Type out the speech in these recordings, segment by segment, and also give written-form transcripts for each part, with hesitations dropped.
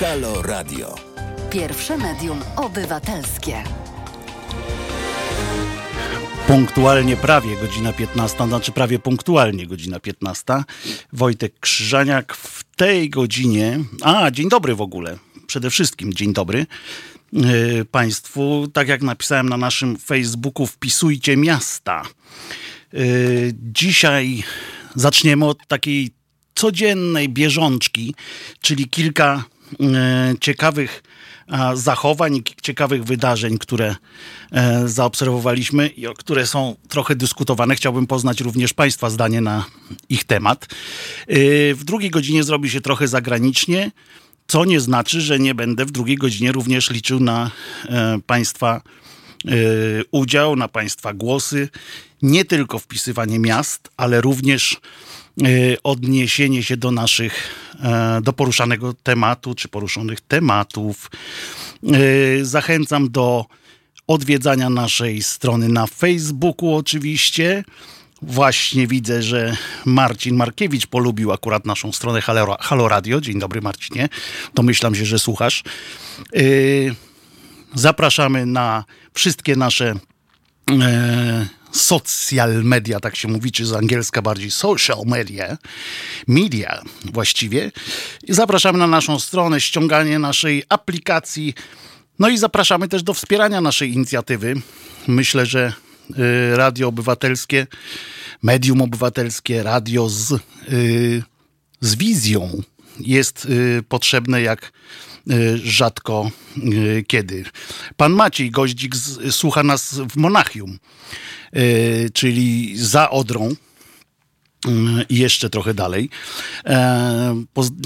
Halo Radio. Pierwsze medium obywatelskie. Punktualnie prawie godzina 15, znaczy prawie punktualnie godzina 15. Wojtek Krzyżaniak w tej godzinie. Dzień dobry w ogóle. Przede wszystkim dzień dobry Państwu. Tak jak napisałem na naszym Facebooku, wpisujcie miasta. Dzisiaj zaczniemy od takiej codziennej bieżączki, czyli kilka ciekawych zachowań i ciekawych wydarzeń, które zaobserwowaliśmy i które są trochę dyskutowane. Chciałbym poznać również Państwa zdanie na ich temat. W drugiej godzinie zrobi się trochę zagranicznie, co nie znaczy, że nie będę w drugiej godzinie również liczył na Państwa udział, na Państwa głosy. Nie tylko wpisywanie miast, ale również odniesienie się do naszych, do poruszanego tematu, czy poruszonych tematów. Zachęcam do odwiedzania naszej strony na Facebooku oczywiście. Właśnie widzę, że Marcin Markiewicz polubił akurat naszą stronę Halo Radio. Dzień dobry, Marcinie. Domyślam się, że słuchasz. Zapraszamy na wszystkie nasze social media, tak się mówi, czy z angielska bardziej social media właściwie. I zapraszamy na naszą stronę, ściąganie naszej aplikacji. No i zapraszamy też do wspierania naszej inicjatywy. Myślę, że Radio Obywatelskie, Medium Obywatelskie, radio z wizją jest potrzebne jak rzadko kiedy. Pan Maciej Goździk słucha nas w Monachium, czyli za Odrą i jeszcze trochę dalej.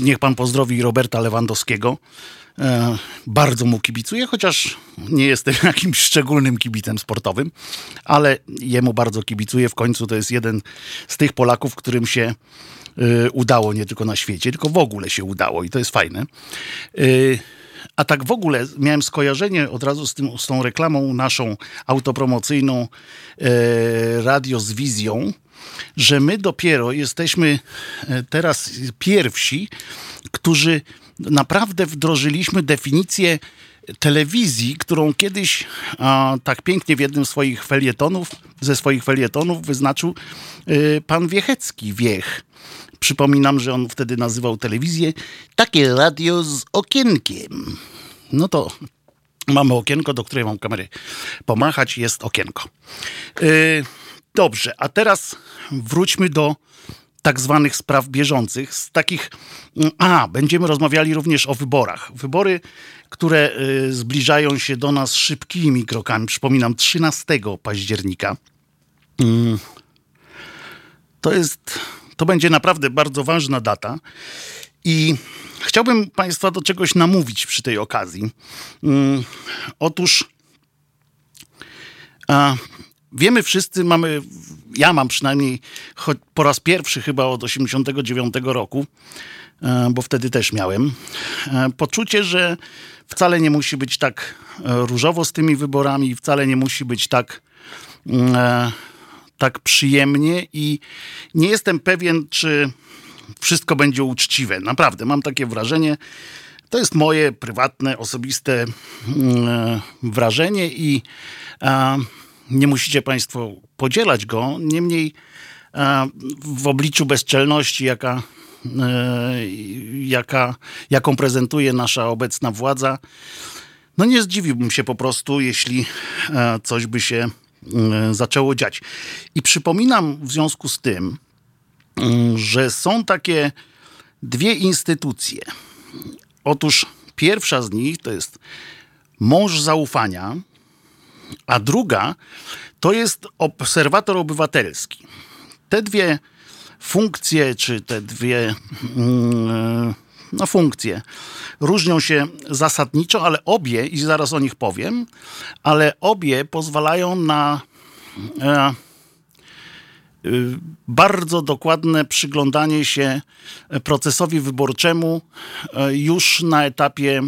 Niech pan pozdrowi Roberta Lewandowskiego. Bardzo mu kibicuję, chociaż nie jestem jakimś szczególnym kibicem sportowym, ale jemu bardzo kibicuję. W końcu to jest jeden z tych Polaków, którym się udało nie tylko na świecie, tylko w ogóle się udało i to jest fajne. A tak w ogóle miałem skojarzenie od razu z tą reklamą naszą autopromocyjną Radio z Wizją, że my dopiero jesteśmy teraz pierwsi, którzy naprawdę wdrożyliśmy definicję telewizji, którą kiedyś tak pięknie w jednym z swoich felietonów wyznaczył pan Wiechecki, Wiech. Przypominam, że on wtedy nazywał telewizję takie radio z okienkiem. No to mamy okienko, do której mam kamery pomachać, jest okienko. Dobrze, a teraz wróćmy do tak zwanych spraw bieżących. Z takich, będziemy rozmawiali również o wyborach. Wybory, które zbliżają się do nas szybkimi krokami. Przypominam, 13 października. To będzie naprawdę bardzo ważna data i chciałbym Państwa do czegoś namówić przy tej okazji. Otóż wiemy wszyscy, ja mam przynajmniej po raz pierwszy chyba od 1989 roku, bo wtedy też miałem, poczucie, że wcale nie musi być tak różowo z tymi wyborami, wcale nie musi być tak przyjemnie i nie jestem pewien, czy wszystko będzie uczciwe. Naprawdę, mam takie wrażenie. To jest moje prywatne, osobiste wrażenie i nie musicie Państwo podzielać go. Niemniej w obliczu bezczelności, jaką prezentuje nasza obecna władza, no nie zdziwiłbym się po prostu, jeśli coś by się zaczęło dziać. I przypominam w związku z tym, że są takie dwie instytucje. Otóż pierwsza z nich to jest mąż zaufania, a druga to jest obserwator obywatelski. Te dwie funkcje, czy te dwie funkcje różnią się zasadniczo, ale obie, i zaraz o nich powiem, ale obie pozwalają na bardzo dokładne przyglądanie się procesowi wyborczemu już na etapie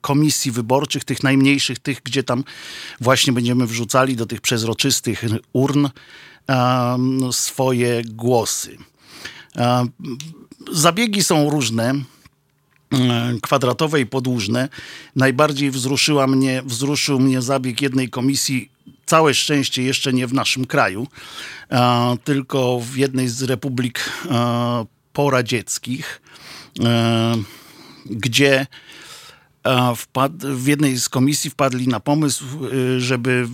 komisji wyborczych, tych najmniejszych, tych, gdzie tam właśnie będziemy wrzucali do tych przezroczystych urn swoje głosy. Zabiegi są różne. kwadratowe i podłużne. Najbardziej wzruszył mnie zabieg jednej komisji, całe szczęście jeszcze nie w naszym kraju, tylko w jednej z republik poradzieckich, gdzie w jednej z komisji wpadli na pomysł, żeby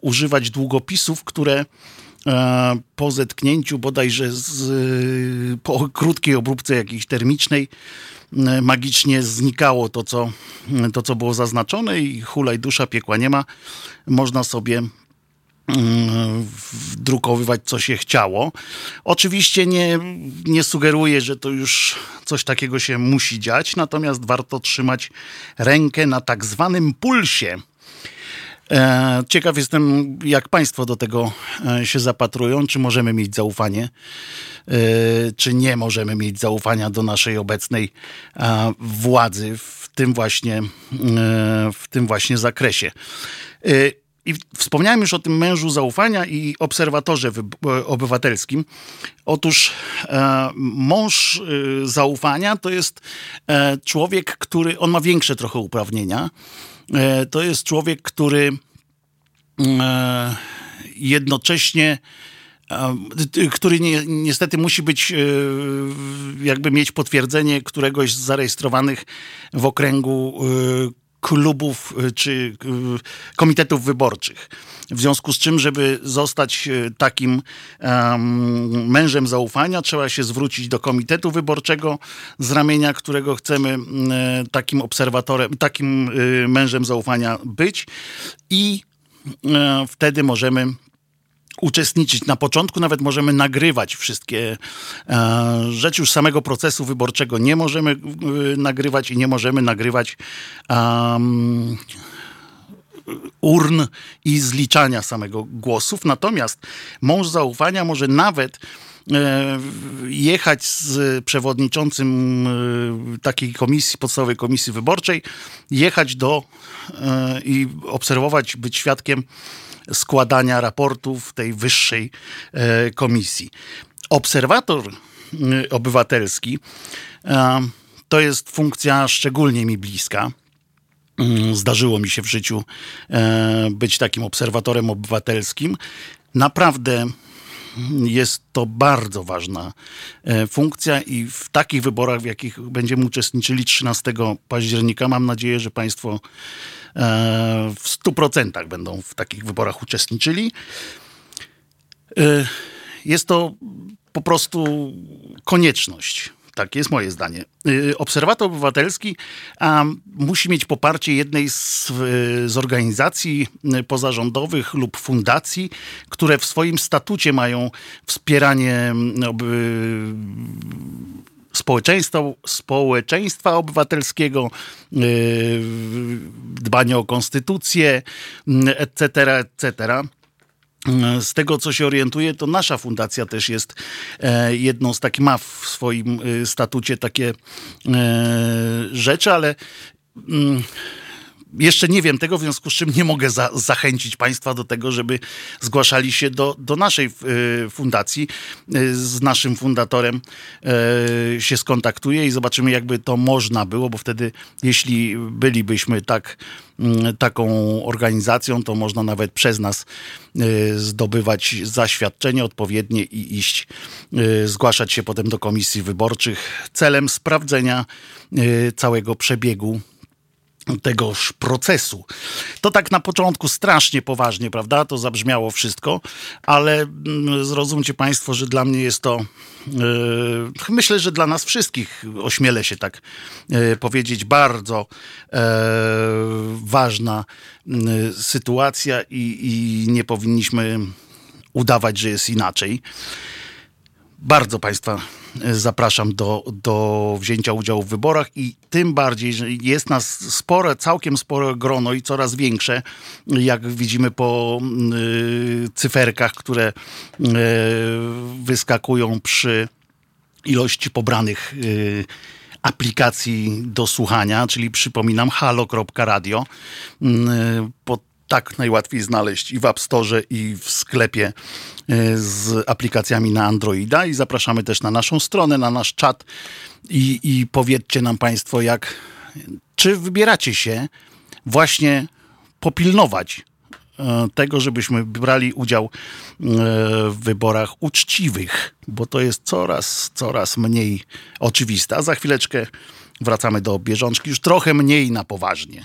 używać długopisów, które po zetknięciu bodajże po krótkiej obróbce jakiejś termicznej magicznie znikało to, co było zaznaczone i hulaj dusza, piekła nie ma. Można sobie drukowywać, co się chciało. Oczywiście nie sugeruję, że to już coś takiego się musi dziać, natomiast warto trzymać rękę na tak zwanym pulsie. Ciekaw jestem, jak państwo do tego się zapatrują, czy możemy mieć zaufanie, czy nie możemy mieć zaufania do naszej obecnej władzy w tym właśnie zakresie. I wspomniałem już o tym mężu zaufania i obserwatorze obywatelskim. Otóż mąż zaufania to jest człowiek, który... On ma większe trochę uprawnienia. To jest człowiek, który jednocześnie... który niestety musi być, jakby mieć potwierdzenie któregoś z zarejestrowanych w okręgu klubów czy komitetów wyborczych. W związku z czym, żeby zostać takim mężem zaufania, trzeba się zwrócić do komitetu wyborczego, z ramienia którego chcemy takim obserwatorem, takim mężem zaufania być, i wtedy możemy uczestniczyć. Na początku nawet możemy nagrywać wszystkie rzeczy. Już samego procesu wyborczego nie możemy nagrywać i nie możemy nagrywać urn i zliczania samego głosów. Natomiast mąż zaufania może nawet jechać z przewodniczącym takiej komisji, podstawowej komisji wyborczej, jechać i obserwować, być świadkiem składania raportów tej wyższej komisji. Obserwator obywatelski to jest funkcja szczególnie mi bliska. Zdarzyło mi się w życiu być takim obserwatorem obywatelskim. Naprawdę jest to bardzo ważna funkcja i w takich wyborach, w jakich będziemy uczestniczyli 13 października, mam nadzieję, że państwo w 100% będą w takich wyborach uczestniczyli. Jest to po prostu konieczność. Tak jest moje zdanie. Obserwator obywatelski musi mieć poparcie jednej z organizacji pozarządowych lub fundacji, które w swoim statucie mają wspieranie społeczeństwa obywatelskiego, dbanie o konstytucję, etc., etc. Z tego, co się orientuję, to nasza fundacja też jest jedną z takich, ma w swoim statucie takie rzeczy, ale jeszcze nie wiem tego, w związku z czym nie mogę zachęcić państwa do tego, żeby zgłaszali się do naszej fundacji. Z naszym fundatorem się skontaktuję i zobaczymy, jakby to można było, bo wtedy, jeśli bylibyśmy taką organizacją, to można nawet przez nas zdobywać zaświadczenie odpowiednie i iść, zgłaszać się potem do komisji wyborczych celem sprawdzenia całego przebiegu tegoż procesu. To tak na początku strasznie poważnie, prawda? To zabrzmiało wszystko, ale zrozumcie państwo, że dla mnie jest to, myślę, że dla nas wszystkich, ośmielę się tak powiedzieć, bardzo ważna sytuacja i nie powinniśmy udawać, że jest inaczej. Bardzo państwa zapraszam do wzięcia udziału w wyborach i tym bardziej, że jest nas spore, całkiem spore grono i coraz większe, jak widzimy po cyferkach, które wyskakują przy ilości pobranych aplikacji do słuchania, czyli przypominam halo.radio. Pod tak najłatwiej znaleźć i w App Store, i w sklepie z aplikacjami na Androida. I zapraszamy też na naszą stronę, na nasz czat i powiedzcie nam Państwo, czy wybieracie się właśnie popilnować tego, żebyśmy brali udział w wyborach uczciwych, bo to jest coraz mniej oczywiste. A za chwileczkę wracamy do bieżączki, już trochę mniej na poważnie.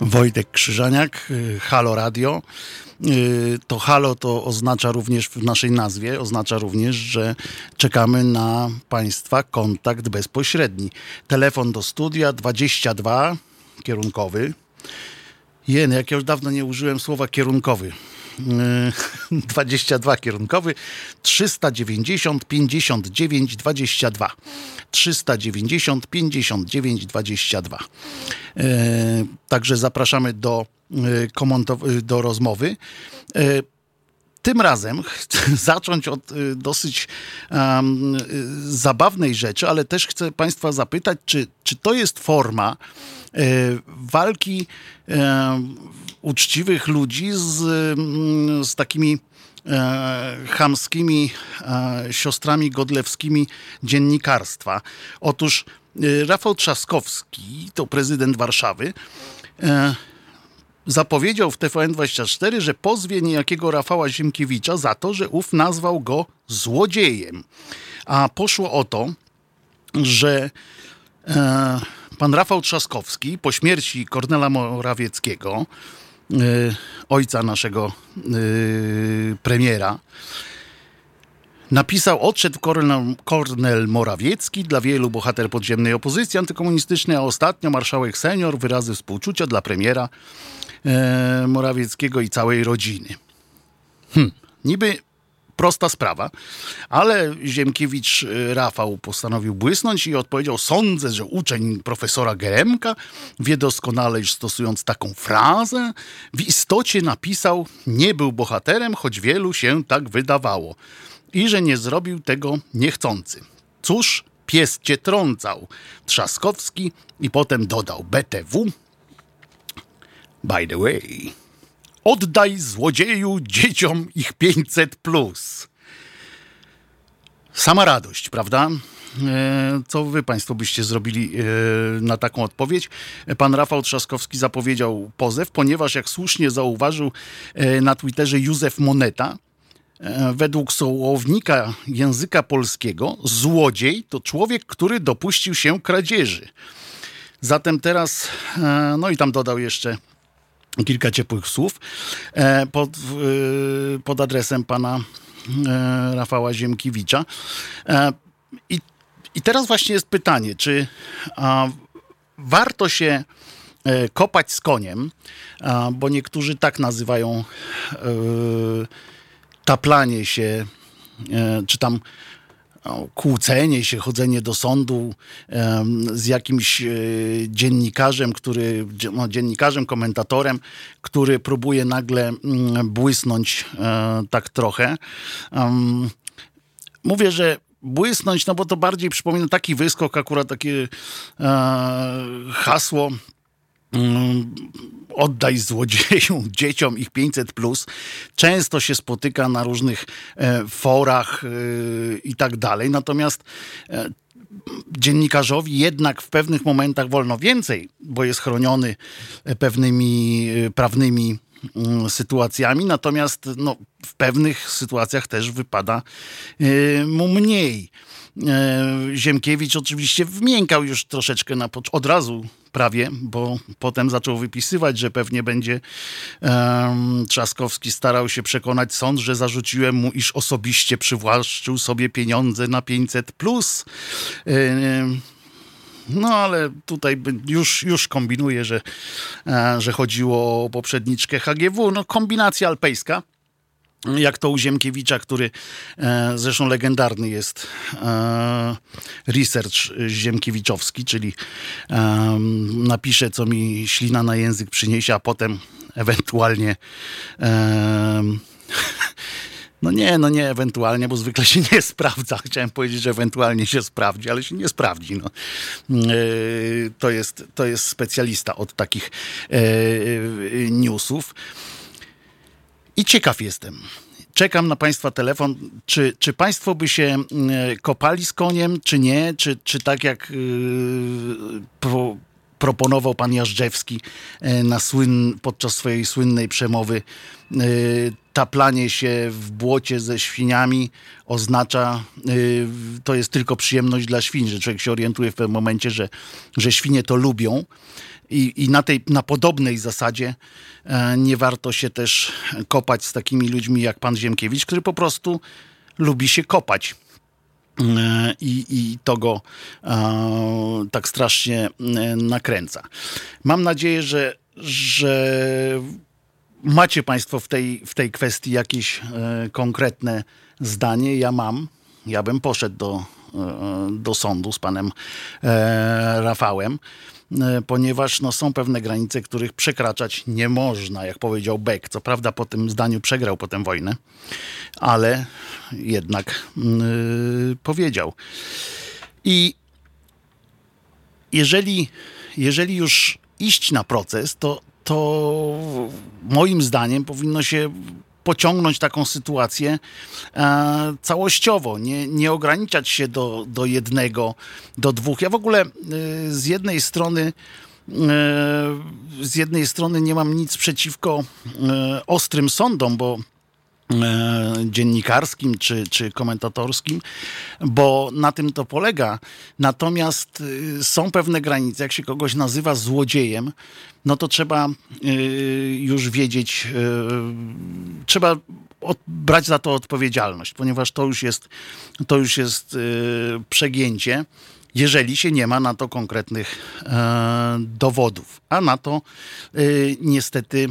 Wojtek Krzyżaniak, Halo Radio. To Halo to oznacza również w naszej nazwie, że czekamy na Państwa kontakt bezpośredni. Telefon do studia 22 kierunkowy. Jak ja już dawno nie użyłem słowa kierunkowy. 22 kierunkowy 390 59 22, 390 59 22. Także zapraszamy do rozmowy. Tym razem chcę zacząć od dosyć zabawnej rzeczy, ale też chcę Państwa zapytać, czy to jest forma walki uczciwych ludzi z takimi chamskimi siostrami godlewskimi dziennikarstwa. Otóż Rafał Trzaskowski, to prezydent Warszawy, zapowiedział w TVN24, że pozwie niejakiego Rafała Ziemkiewicza za to, że ów nazwał go złodziejem. A poszło o to, że pan Rafał Trzaskowski po śmierci Kornela Morawieckiego, ojca naszego premiera, napisał: odszedł Kornel Morawiecki, dla wielu bohater podziemnej opozycji antykomunistycznej, a ostatnio marszałek senior, wyrazy współczucia dla premiera Morawieckiego i całej rodziny. Niby prosta sprawa, ale Ziemkiewicz Rafał postanowił błysnąć i odpowiedział: sądzę, że uczeń profesora Geremka wie doskonale, iż stosując taką frazę, w istocie napisał, nie był bohaterem, choć wielu się tak wydawało. I że nie zrobił tego niechcący. Cóż, pies cię trącał, Trzaskowski, i potem dodał: BTW, by the way, oddaj złodzieju dzieciom ich 500+. Sama radość, prawda? Co wy Państwo byście zrobili na taką odpowiedź? Pan Rafał Trzaskowski zapowiedział pozew, ponieważ, jak słusznie zauważył na Twitterze Józef Moneta, według słownika języka polskiego złodziej to człowiek, który dopuścił się kradzieży. Zatem teraz, no i tam dodał jeszcze kilka ciepłych słów pod adresem pana Rafała Ziemkiewicza. I teraz właśnie jest pytanie, czy warto się kopać z koniem, bo niektórzy tak nazywają taplanie się, czy tam kłócenie się, chodzenie do sądu z jakimś dziennikarzem, komentatorem, który próbuje nagle błysnąć tak trochę. Mówię, że błysnąć, no bo to bardziej przypomina taki wyskok, akurat takie hasło: oddaj złodzieju dzieciom ich 500+. Często się spotyka na różnych forach i tak dalej. Natomiast dziennikarzowi jednak w pewnych momentach wolno więcej, bo jest chroniony pewnymi prawnymi sytuacjami. Natomiast no, w pewnych sytuacjach też wypada mu mniej. Ziemkiewicz oczywiście wmiękał już troszeczkę od razu prawie, bo potem zaczął wypisywać, że pewnie będzie Trzaskowski starał się przekonać sąd, że zarzuciłem mu, iż osobiście przywłaszczył sobie pieniądze na 500+. No ale tutaj już kombinuję, że chodziło o poprzedniczkę HGW. No kombinacja alpejska. Jak to u Ziemkiewicza, który zresztą legendarny jest research ziemkiewiczowski, czyli napiszę, co mi ślina na język przyniesie, a potem ewentualnie ewentualnie, bo zwykle się nie sprawdza. Chciałem powiedzieć, że ewentualnie się sprawdzi, ale się nie sprawdzi. No. To jest specjalista od takich newsów. I ciekaw jestem. Czekam na Państwa telefon. Czy Państwo by się kopali z koniem, czy nie? Czy tak jak proponował pan Jażdżewski podczas swojej słynnej przemowy, taplanie się w błocie ze świniami oznacza, to jest tylko przyjemność dla świń, że człowiek się orientuje w pewnym momencie, że świnie to lubią. I na podobnej zasadzie nie warto się też kopać z takimi ludźmi jak pan Ziemkiewicz, który po prostu lubi się kopać. I to go tak strasznie nakręca. Mam nadzieję, że macie państwo w tej kwestii jakieś konkretne zdanie. Ja mam. Ja bym poszedł do sądu z panem Rafałem, ponieważ no, są pewne granice, których przekraczać nie można, jak powiedział Beck. Co prawda po tym zdaniu przegrał potem wojnę, ale jednak powiedział. I jeżeli już iść na proces, to moim zdaniem powinno się pociągnąć taką sytuację całościowo, nie ograniczać się do jednego, do dwóch. Ja w ogóle z jednej strony nie mam nic przeciwko ostrym sądom, bo dziennikarskim czy komentatorskim, bo na tym to polega. Natomiast są pewne granice. Jak się kogoś nazywa złodziejem, no to trzeba już wiedzieć, trzeba brać za to odpowiedzialność, ponieważ to już jest przegięcie, jeżeli się nie ma na to konkretnych dowodów. A na to niestety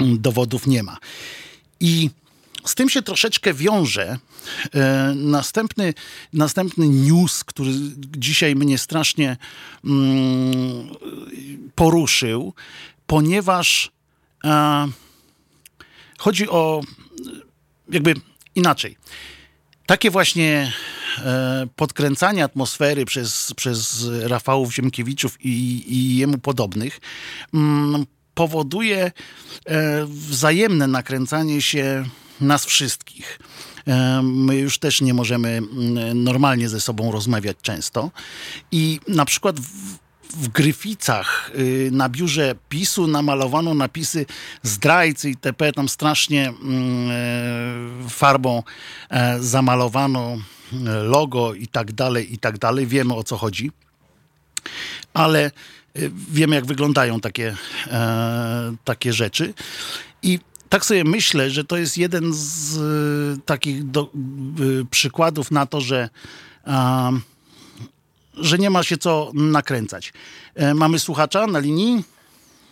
dowodów nie ma. I z tym się troszeczkę wiąże następny news, który dzisiaj mnie strasznie poruszył, ponieważ chodzi o, jakby inaczej, takie właśnie podkręcanie atmosfery przez Rafałów Ziemkiewiczów i jemu podobnych powoduje wzajemne nakręcanie się nas wszystkich. My już też nie możemy normalnie ze sobą rozmawiać często. I na przykład w Gryficach na biurze PiS-u namalowano napisy zdrajcy itp. Tam strasznie farbą zamalowano logo i tak dalej. Wiemy, o co chodzi. Ale wiem, jak wyglądają takie rzeczy. I tak sobie myślę, że to jest jeden z takich przykładów na to, że nie ma się co nakręcać. Mamy słuchacza na linii?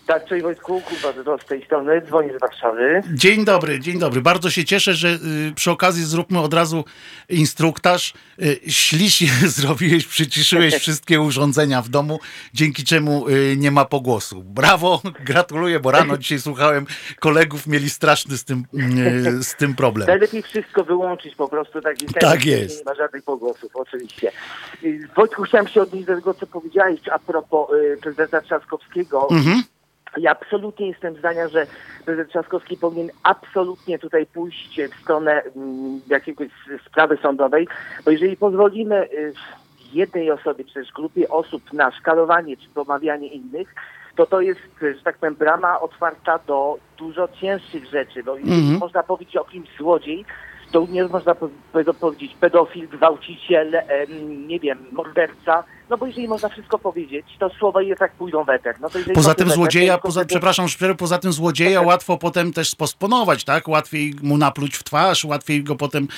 Tak, czyli Wojtku, Kuba z tej strony, dzwonię z Warszawy. Dzień dobry, dzień dobry. Bardzo się cieszę, że przy okazji zróbmy od razu instruktaż. Ślicznie zrobiłeś, przyciszyłeś wszystkie urządzenia w domu, dzięki czemu nie ma pogłosu. Brawo, gratuluję, bo rano dzisiaj słuchałem kolegów, mieli straszny z tym problem. Najlepiej wszystko wyłączyć po prostu. Tak jest. Nie ma żadnych pogłosów, oczywiście. Wojtku, chciałem się odnieść do tego, co powiedziałeś a propos prezydenta Trzaskowskiego. Mhm. Ja absolutnie jestem zdania, że prezydent Trzaskowski powinien absolutnie tutaj pójść w stronę jakiejś sprawy sądowej, bo jeżeli pozwolimy jednej osobie, czy też grupie osób na szkalowanie czy pomawianie innych, to jest, że tak powiem, brama otwarta do dużo cięższych rzeczy. Bo jeżeli można powiedzieć o kimś złodziej, to również można powiedzieć pedofil, gwałciciel, nie wiem, morderca, no bo jeżeli można wszystko powiedzieć, to słowa je tak pójdą w eter. No to poza tym złodzieja, poza tym złodzieja łatwo potem też spostponować, tak? Łatwiej mu napluć w twarz, łatwiej go potem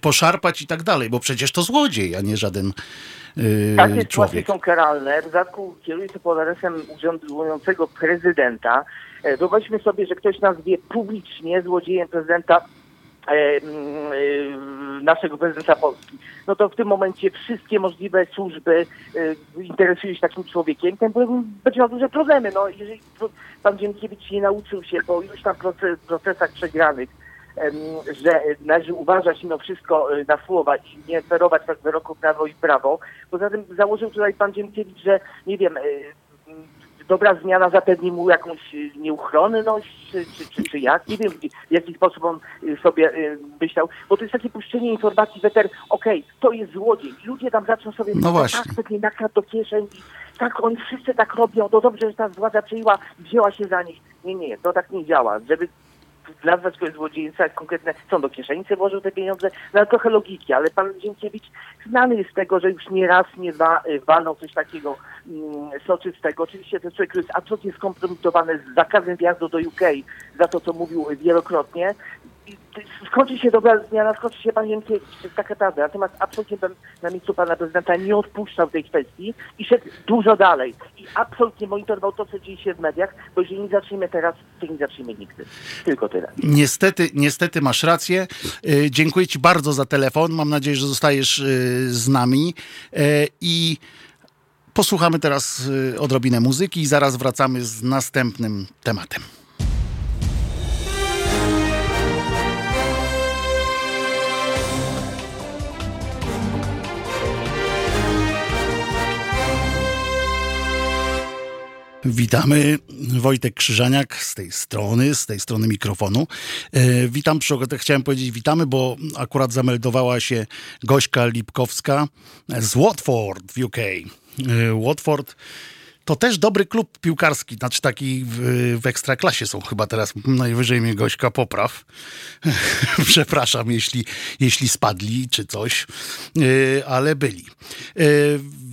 poszarpać i tak dalej, bo przecież to złodziej, a nie żaden takie sytuacje są karalne. W dodatku kieruje się pod adresem urzędującego prezydenta. Wyobraźmy sobie, że ktoś nazwie publicznie złodziejem prezydenta naszego prezydenta Polski. No to w tym momencie wszystkie możliwe służby interesują się takim człowiekiem. Ten będzie miał duże problemy. No, jeżeli pan Ziemkiewicz nie nauczył się po iluś tam procesach przegranych, że należy uważać mimo wszystko na słowa i nie ferować tak wyroków prawo i prawo. Poza tym założył tutaj pan Ziemkiewicz, że nie wiem, dobra zmiana zapewni mu jakąś nieuchronność, czy jak? Nie wiem, w jaki sposób on sobie myślał. Bo to jest takie puszczenie informacji w eter, okej, to jest złodziej. Ludzie tam zaczną sobie tak pewnie nakradł do kieszeni. Tak, oni wszyscy tak robią. To dobrze, że ta władza przyjęła, wzięła się za nich. Nie, to tak nie działa. Żeby nazwać kogoś złodziejca, konkretne są do kieszeni, włożył te pieniądze, no trochę logiki, ale pan Ziemkiewicz znany jest z tego, że już nie raz, nie dwa walnął coś takiego soczystego. Oczywiście ten człowiek jest absolutnie skompromitowany z zakazem wjazdu do UK za to, co mówił wielokrotnie. Skończy się dobra zmiana, skończy się pan Ziemkiewicz, to jest taka prawda. Natomiast absolutnie na miejscu pana prezydenta nie odpuszczał tej kwestii i szedł dużo dalej. I absolutnie monitorował to, co dzieje się w mediach, bo jeżeli nie zaczniemy teraz, to nie zaczniemy nigdy. Tylko tyle. Niestety masz rację. Dziękuję ci bardzo za telefon. Mam nadzieję, że zostajesz z nami. I posłuchamy teraz odrobinę muzyki i zaraz wracamy z następnym tematem. Witamy, Wojtek Krzyżaniak z tej strony mikrofonu. Witam, przy okazji chciałem powiedzieć witamy, bo akurat zameldowała się Gośka Lipkowska z Watford w UK. Watford to też dobry klub piłkarski, znaczy taki w Ekstraklasie są chyba teraz, najwyżej mnie Gośka popraw. Przepraszam, jeśli spadli czy coś, ale byli.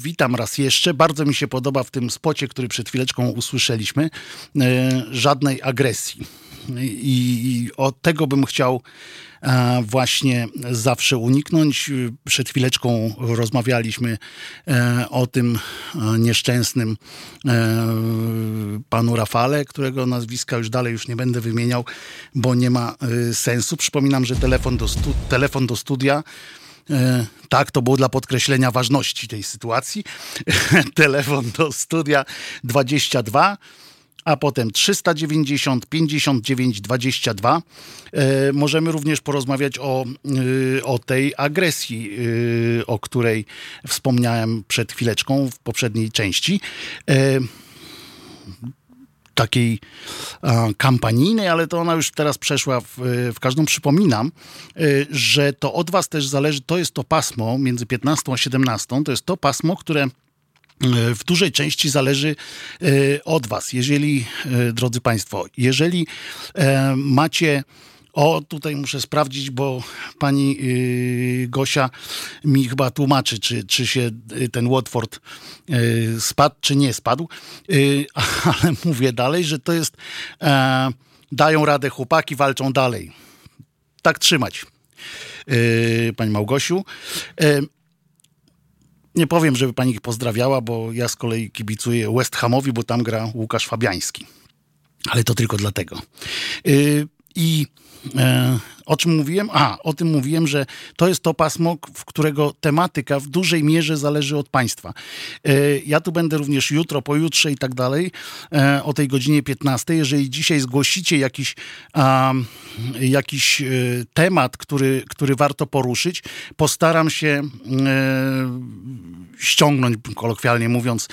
Witam raz jeszcze. Bardzo mi się podoba w tym spocie, który przed chwileczką usłyszeliśmy, żadnej agresji. I od tego bym chciał właśnie zawsze uniknąć. Przed chwileczką rozmawialiśmy o tym nieszczęsnym panu Rafale, którego nazwiska już nie będę wymieniał, bo nie ma sensu. Przypominam, że telefon do studia. Tak, to było dla podkreślenia ważności tej sytuacji. Telefon do studia 22, a potem 390 59 22. Możemy również porozmawiać o tej agresji, o której wspomniałem przed chwileczką w poprzedniej części. Takiej kampanijnej, ale to ona już teraz przeszła w każdą. Przypominam, że to od was też zależy, to jest to pasmo między 15 a 17, to jest to pasmo, które w dużej części zależy od was. Jeżeli, drodzy państwo, jeżeli macie... O, tutaj muszę sprawdzić, bo pani Gosia mi chyba tłumaczy, czy się ten Watford spadł, czy nie spadł. Ale mówię dalej, że to jest dają radę chłopaki, walczą dalej. Tak trzymać, pani Małgosiu. Nie powiem, żeby pani ich pozdrawiała, bo ja z kolei kibicuję West Hamowi, bo tam gra Łukasz Fabiański. Ale to tylko dlatego. I o czym mówiłem? O tym mówiłem, że to jest to pasmo, w którego tematyka w dużej mierze zależy od państwa. Ja tu będę również jutro, pojutrze i tak dalej, o tej godzinie 15. Jeżeli dzisiaj zgłosicie jakiś temat, który warto poruszyć, postaram się ściągnąć, kolokwialnie mówiąc,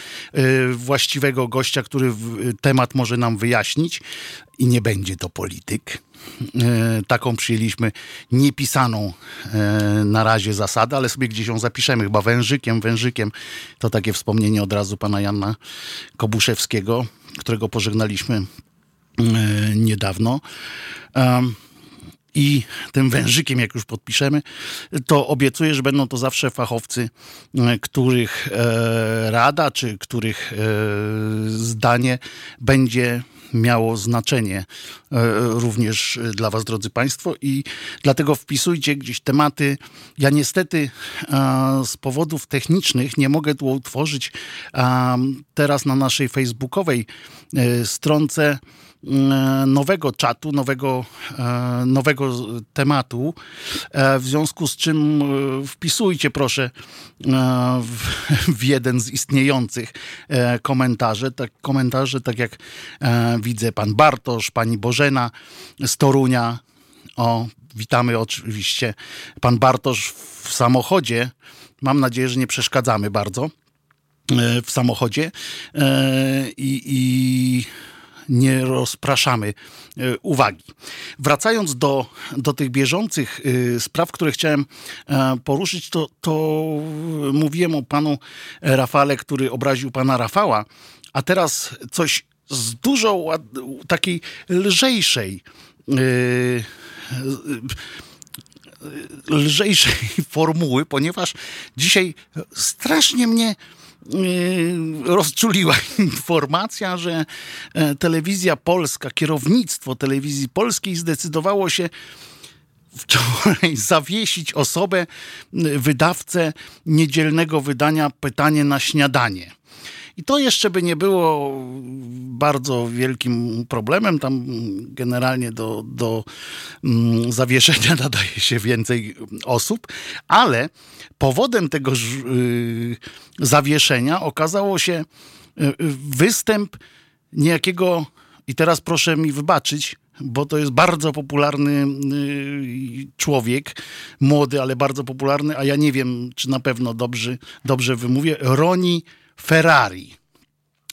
właściwego gościa, który temat może nam wyjaśnić. I nie będzie to polityk. Taką przyjęliśmy niepisaną na razie zasadę, ale sobie gdzieś ją zapiszemy. Chyba wężykiem. To takie wspomnienie od razu pana Jana Kobuszewskiego, którego pożegnaliśmy niedawno. i tym wężykiem, jak już podpiszemy, to obiecuję, że będą to zawsze fachowcy, których rada czy których zdanie będzie miało znaczenie również dla was, drodzy państwo, i dlatego wpisujcie gdzieś tematy. Ja niestety z powodów technicznych nie mogę tu utworzyć teraz na naszej facebookowej stronce nowego czatu, nowego tematu, w związku z czym wpisujcie proszę w jeden z istniejących komentarzy, tak jak widzę pan Bartosz, pani Bożena z Torunia. Witamy oczywiście pan Bartosz w samochodzie. Mam nadzieję, że nie przeszkadzamy bardzo w samochodzie i nie rozpraszamy uwagi. Wracając do tych bieżących spraw, które chciałem poruszyć, to mówiłem o panu Rafale, który obraził pana Rafała, a teraz coś z dużo takiej lżejszej formuły, ponieważ dzisiaj strasznie mnie rozczuliła informacja, że Telewizja Polska, kierownictwo Telewizji Polskiej zdecydowało się wczoraj zawiesić osobę, wydawcę niedzielnego wydania Pytanie na śniadanie. I to jeszcze by nie było bardzo wielkim problemem. Tam generalnie do zawieszenia nadaje się więcej osób, ale powodem tego zawieszenia okazało się występ niejakiego, i teraz proszę mi wybaczyć, bo to jest bardzo popularny człowiek, młody, ale bardzo popularny, a ja nie wiem, czy na pewno dobrze wymówię, Roni Ferrari.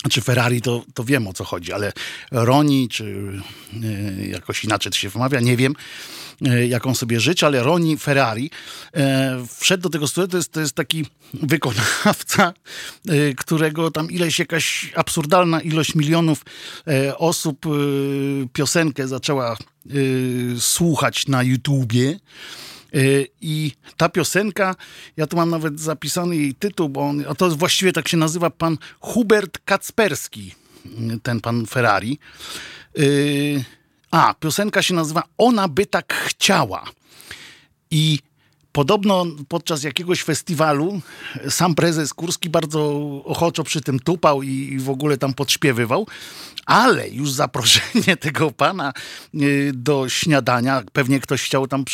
Znaczy Ferrari to wiem, o co chodzi, ale Roni, czy jakoś inaczej to się wymawia, nie wiem, jaką sobie życzę, ale Roni Ferrari wszedł do tego studia. To jest taki wykonawca, którego tam ileś jakaś absurdalna ilość milionów osób piosenkę zaczęła słuchać na YouTubie. I ta piosenka, ja tu mam nawet zapisany jej tytuł, a to właściwie tak się nazywa pan Hubert Kacperski, ten pan Ferrari. A piosenka się nazywa Ona by tak chciała. I podobno podczas jakiegoś festiwalu sam prezes Kurski bardzo ochoczo przy tym tupał i w ogóle tam podśpiewywał, ale już zaproszenie tego pana do śniadania, pewnie ktoś chciał tam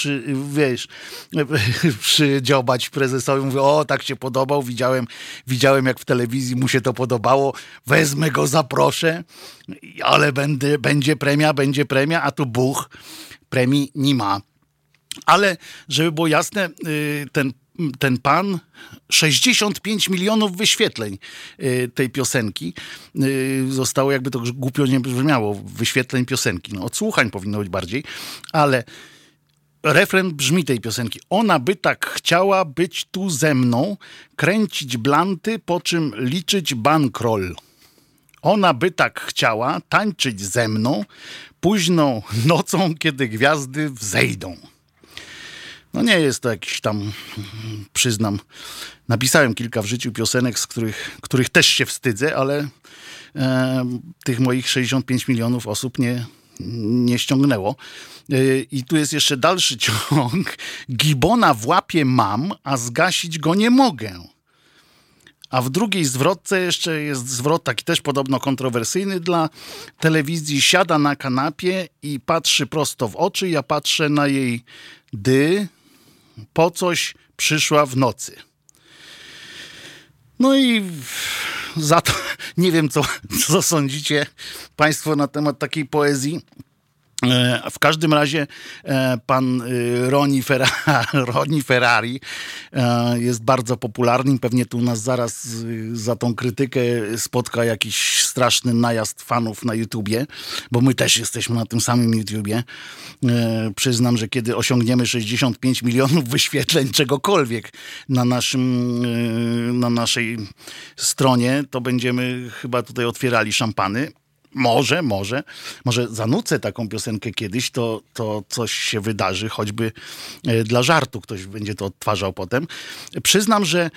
przydziobać prezesowi, mówię, o tak się podobał, widziałem jak w telewizji mu się to podobało, wezmę go, zaproszę, ale będzie premia, a tu buch, premii nie ma. Ale, żeby było jasne, ten pan 65 milionów wyświetleń tej piosenki zostało, jakby to głupio nie brzmiało, wyświetleń piosenki. No, odsłuchań powinno być bardziej, ale refren brzmi tej piosenki. Ona by tak chciała być tu ze mną, kręcić blanty, po czym liczyć bankroll. Ona by tak chciała tańczyć ze mną późną nocą, kiedy gwiazdy wzejdą. No nie jest to jakiś tam, przyznam, napisałem kilka w życiu piosenek, z których też się wstydzę, ale tych moich 65 milionów osób nie ściągnęło. I tu jest jeszcze dalszy ciąg. Gibona w łapie mam, a zgasić go nie mogę. A w drugiej zwrotce jeszcze jest zwrot taki też podobno kontrowersyjny dla telewizji. Siada na kanapie i patrzy prosto w oczy. Ja patrzę na jej dy. Po coś przyszła w nocy. No i za to nie wiem, co sądzicie państwo na temat takiej poezji. W każdym razie pan Roni Ferrari jest bardzo popularny. Pewnie tu nas zaraz za tą krytykę spotka jakiś straszny najazd fanów na YouTubie, bo my też jesteśmy na tym samym YouTubie. Przyznam, że kiedy osiągniemy 65 milionów wyświetleń czegokolwiek na naszej stronie, to będziemy chyba tutaj otwierali szampany. Może zanucę taką piosenkę kiedyś, to coś się wydarzy, choćby dla żartu ktoś będzie to odtwarzał potem. Przyznam, że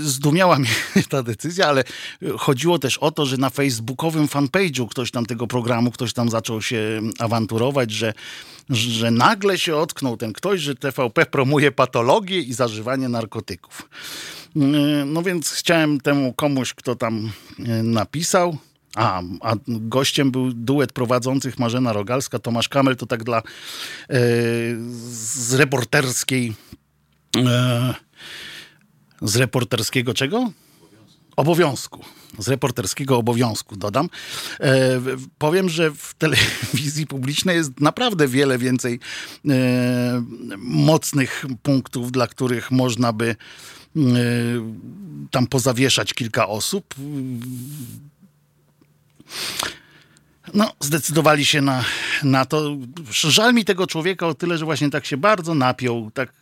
zdumiała mnie ta decyzja, ale chodziło też o to, że na facebookowym fanpage'u ktoś tam zaczął się awanturować, że nagle się ocknął ten ktoś, że TVP promuje patologię i zażywanie narkotyków. No więc chciałem temu komuś, kto tam napisał, a gościem był duet prowadzących Marzena Rogalska, Tomasz Kammel, to tak dla z reporterskiego czego? Obowiązku. Z reporterskiego obowiązku, dodam. Powiem, że w telewizji publicznej jest naprawdę wiele więcej mocnych punktów, dla których można by tam pozawieszać kilka osób. No, zdecydowali się na to. Żal mi tego człowieka o tyle, że właśnie tak się bardzo napiął. Tak,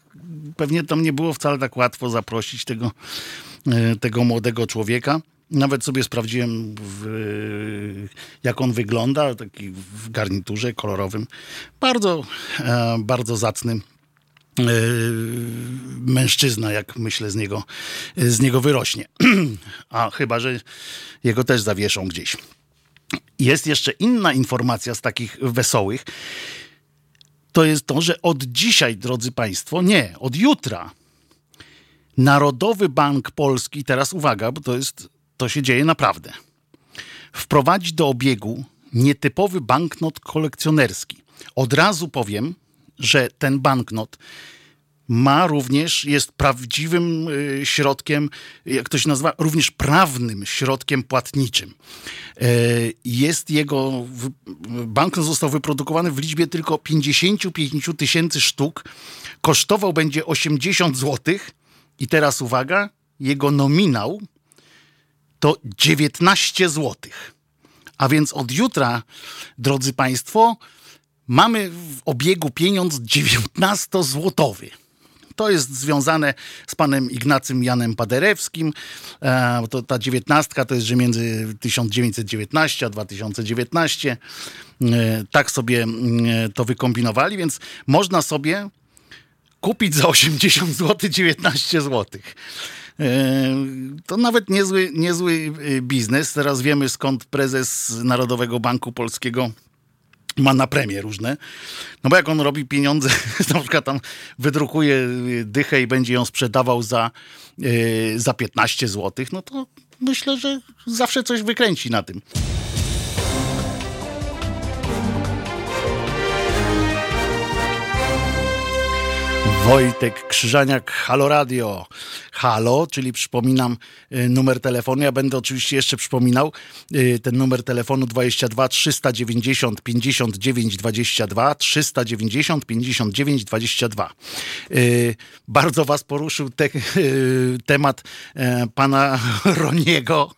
pewnie tam nie było wcale tak łatwo zaprosić tego młodego człowieka. Nawet sobie sprawdziłem, jak on wygląda, taki w garniturze kolorowym. Bardzo, bardzo zacny mężczyzna, jak myślę, z niego wyrośnie. A chyba, że jego też zawieszą gdzieś. Jest jeszcze inna informacja z takich wesołych. To jest to, że od dzisiaj, drodzy Państwo, nie, od jutra Narodowy Bank Polski, teraz uwaga, bo to się dzieje naprawdę, wprowadzi do obiegu nietypowy banknot kolekcjonerski. Od razu powiem, że ten banknot jest prawdziwym środkiem, jak to się nazywa, również prawnym środkiem płatniczym. Jest jego, banknot został wyprodukowany w liczbie tylko 55 000 sztuk, kosztował będzie 80 zł i teraz uwaga, jego nominał to 19 zł. A więc od jutra, drodzy Państwo, mamy w obiegu pieniądz 19-złotowy. To jest związane z panem Ignacym Janem Paderewskim. Ta 19 to jest, że między 1919 a 2019 tak sobie to wykombinowali, więc można sobie kupić za 80 zł 19 zł. To nawet niezły biznes. Teraz wiemy, skąd prezes Narodowego Banku Polskiego ma na premie różne. No bo jak on robi pieniądze, na przykład tam wydrukuje dychę i będzie ją sprzedawał za 15 zł, no to myślę, że zawsze coś wykręci na tym. Wojtek Krzyżaniak, Halo Radio. Halo, czyli przypominam numer telefonu. Ja będę oczywiście jeszcze przypominał ten numer telefonu 22 390 59 22 390 59 22. Bardzo was poruszył temat pana Roniego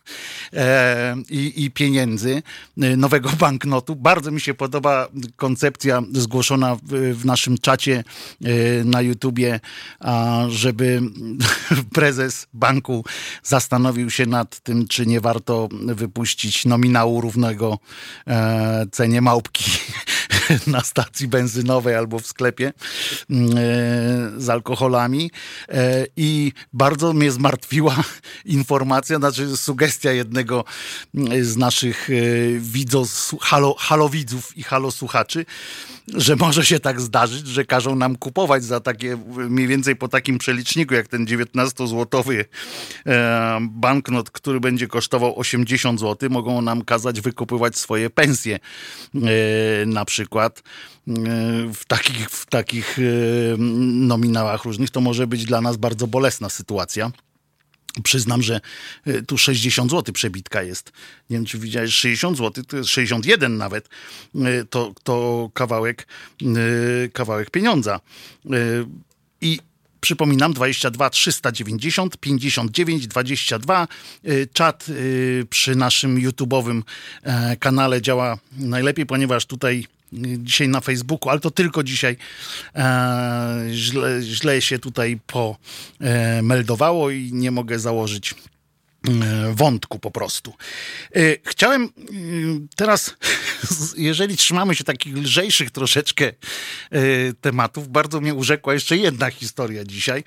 i pieniędzy, nowego banknotu. Bardzo mi się podoba koncepcja zgłoszona w naszym czacie na YouTubie, żeby prezes banku zastanowił się nad tym, czy nie warto wypuścić nominału równego cenie małpki na stacji benzynowej albo w sklepie z alkoholami. I bardzo mnie zmartwiła informacja, znaczy sugestia jednego z naszych halowidzów i halosłuchaczy, że może się tak zdarzyć, że każą nam kupować za takie, mniej więcej po takim przeliczniku, jak ten 19-złotowy banknot, który będzie kosztował 80 zł, mogą nam kazać wykupywać swoje pensje na przykład w takich nominałach różnych. To może być dla nas bardzo bolesna sytuacja. Przyznam, że tu 60 zł przebitka jest. Nie wiem, czy widziałeś, 60 zł, to jest 61 nawet. To kawałek pieniądza. I przypominam, 22 390 59 22. Czat przy naszym YouTube'owym kanale działa najlepiej, ponieważ tutaj dzisiaj na Facebooku, ale to tylko dzisiaj źle się tutaj meldowało i nie mogę założyć wątku po prostu. Chciałem teraz, jeżeli trzymamy się takich lżejszych troszeczkę tematów, bardzo mnie urzekła jeszcze jedna historia dzisiaj.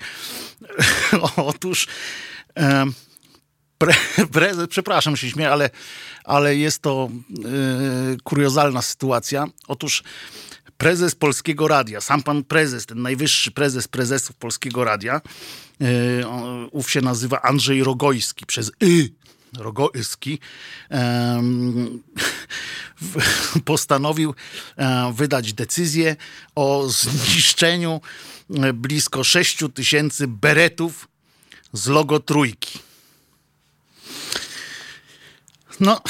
Otóż przepraszam, się śmieję, ale jest to kuriozalna sytuacja. Otóż prezes Polskiego Radia, sam pan prezes, ten najwyższy prezes prezesów Polskiego Radia, ów się nazywa Andrzej Rogoyski, przez Rogoyski, postanowił wydać decyzję o zniszczeniu blisko 6 000 beretów z logo Trójki. No,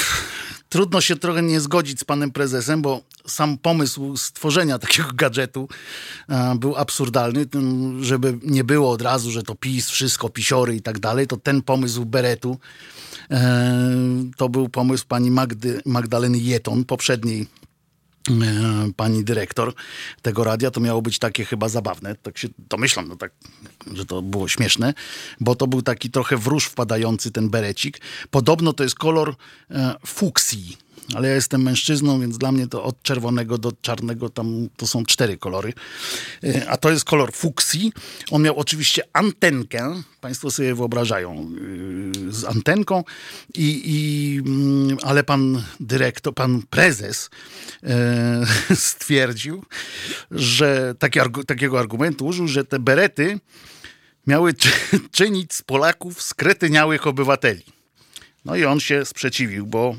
trudno się trochę nie zgodzić z panem prezesem, bo sam pomysł stworzenia takiego gadżetu był absurdalny. Żeby nie było od razu, że to PiS, wszystko, pisiory i tak dalej, to ten pomysł beretu to był pomysł pani Magdaleny Jeton, poprzedniej pani dyrektor tego radia. To miało być takie chyba zabawne. Tak się domyślam, no tak, że to było śmieszne, bo to był taki trochę w róż wpadający ten berecik. Podobno to jest kolor fuksji, ale ja jestem mężczyzną, więc dla mnie to od czerwonego do czarnego tam to są 4 kolory. A to jest kolor fuksji. On miał oczywiście antenkę. Państwo sobie wyobrażają z antenką. Ale pan dyrektor, pan prezes stwierdził, że takiego argumentu użył, że te berety miały czynić z Polaków skretyniałych obywateli. No i on się sprzeciwił, bo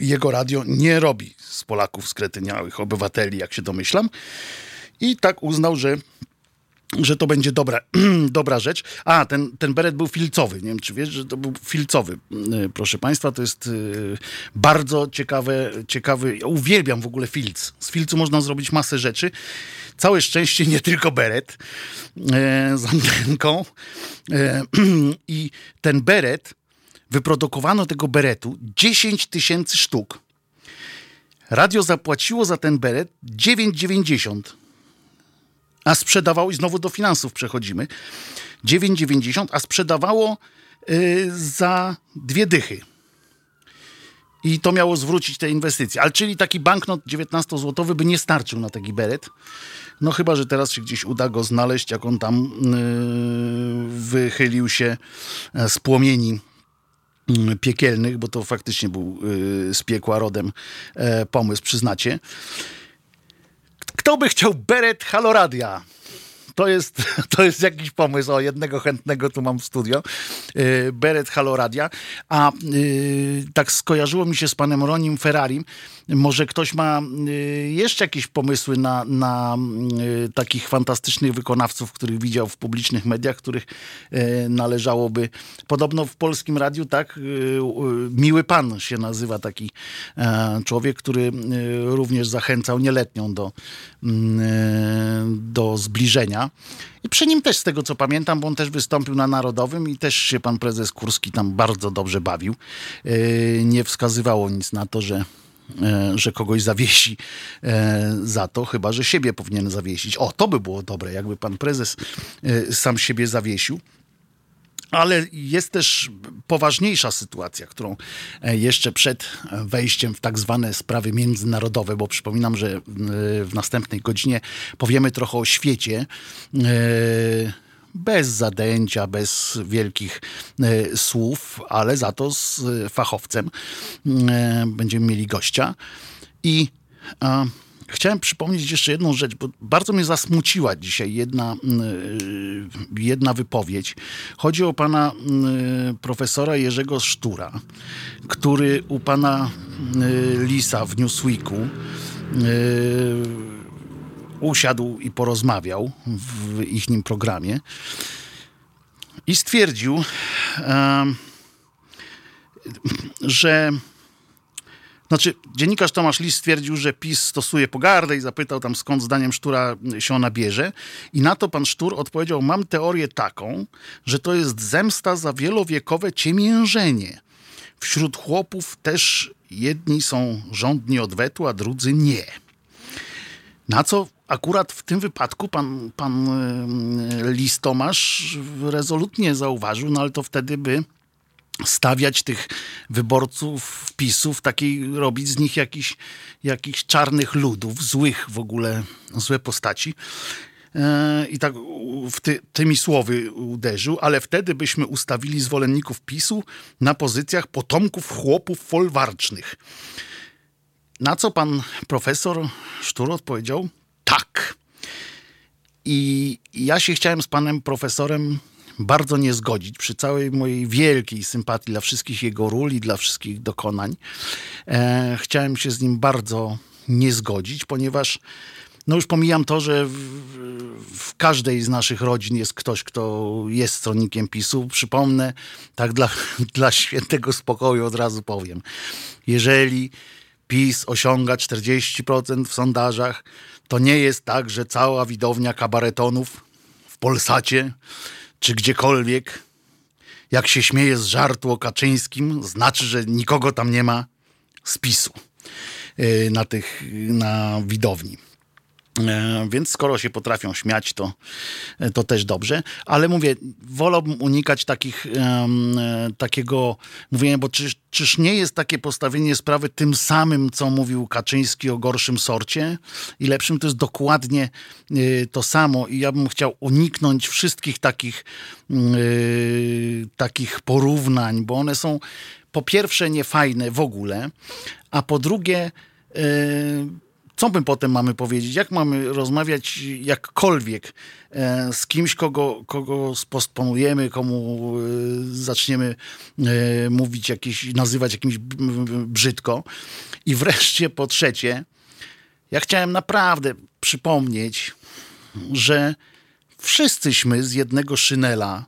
jego radio nie robi z Polaków skretyniałych obywateli, jak się domyślam. I tak uznał, że to będzie dobra rzecz. A, ten beret był filcowy. Nie wiem, czy wiesz, że to był filcowy. Proszę państwa, to jest bardzo ciekawy. Ja uwielbiam w ogóle filc. Z filcu można zrobić masę rzeczy. Całe szczęście nie tylko beret z antenką. I ten beret, wyprodukowano tego beretu 10 000 sztuk. Radio zapłaciło za ten beret 9,90 zł. A sprzedawało, i znowu do finansów przechodzimy, 9,90, a sprzedawało za 2 dychy. I to miało zwrócić te inwestycje. Ale czyli taki banknot 19-złotowy by nie starczył na taki beret. No chyba, że teraz się gdzieś uda go znaleźć, jak on tam wychylił się z płomieni piekielnych, bo to faktycznie był z piekła rodem pomysł, przyznacie. Kto by chciał beret Halo Radia? To jest jakiś pomysł. O, jednego chętnego tu mam w studio. Beret Halo Radia. A tak skojarzyło mi się z panem Ronim Ferrarim. Może ktoś ma jeszcze jakieś pomysły na takich fantastycznych wykonawców, których widział w publicznych mediach, których należałoby... Podobno w Polskim Radiu, tak? Miły Pan się nazywa taki człowiek, który również zachęcał nieletnią do zbliżenia. I przy nim też, z tego co pamiętam, bo on też wystąpił na Narodowym i też się pan prezes Kurski tam bardzo dobrze bawił. Nie wskazywało nic na to, że kogoś zawiesi za to, chyba że siebie powinien zawiesić. O, to by było dobre, jakby pan prezes sam siebie zawiesił. Ale jest też poważniejsza sytuacja, którą jeszcze przed wejściem w tak zwane sprawy międzynarodowe, bo przypominam, że w następnej godzinie powiemy trochę o świecie, bez zadęcia, bez wielkich słów, ale za to z fachowcem będziemy mieli gościa. I chciałem przypomnieć jeszcze jedną rzecz, bo bardzo mnie zasmuciła dzisiaj jedna wypowiedź. Chodzi o pana profesora Jerzego Sztura, który u pana Lisa w Newsweeku usiadł i porozmawiał w ich nim programie i stwierdził, że... Znaczy, dziennikarz Tomasz Lis stwierdził, że PiS stosuje pogardę i zapytał tam, skąd zdaniem Sztura się ona bierze. I na to pan Sztur odpowiedział: mam teorię taką, że to jest zemsta za wielowiekowe ciemiężenie. Wśród chłopów też jedni są żądni odwetu, a drudzy nie. Na co Akurat w tym wypadku pan Lis Tomasz rezolutnie zauważył, no ale to wtedy by stawiać tych wyborców PiS-u, robić z nich jakichś czarnych ludów, złych w ogóle, złe postaci. I tak tymi słowy uderzył, ale wtedy byśmy ustawili zwolenników PiS-u na pozycjach potomków chłopów folwarcznych. Na co pan profesor Sztur odpowiedział? Tak. I ja się chciałem z panem profesorem bardzo nie zgodzić przy całej mojej wielkiej sympatii dla wszystkich jego ról i dla wszystkich dokonań. Chciałem się z nim bardzo nie zgodzić, ponieważ no już pomijam to, że w każdej z naszych rodzin jest ktoś, kto jest stronnikiem PiS-u. Przypomnę, tak dla świętego spokoju od razu powiem. Jeżeli PiS osiąga 40% w sondażach, to nie jest tak, że cała widownia kabaretonów w Polsacie czy gdziekolwiek, jak się śmieje z żartu o Kaczyńskim, znaczy, że nikogo tam nie ma z PiS-u na widowni. Więc skoro się potrafią śmiać, to też dobrze. Ale mówię, wolałbym unikać takiego mówienia, bo czyż nie jest takie postawienie sprawy tym samym, co mówił Kaczyński o gorszym sorcie i lepszym? To jest dokładnie to samo i ja bym chciał uniknąć wszystkich takich porównań, bo one są po pierwsze niefajne w ogóle, a po drugie... Co my potem mamy powiedzieć? Jak mamy rozmawiać jakkolwiek z kimś, kogo spostponujemy, komu zaczniemy mówić nazywać jakimś brzydko? I wreszcie po trzecie, ja chciałem naprawdę przypomnieć, że wszyscyśmy z jednego szynela,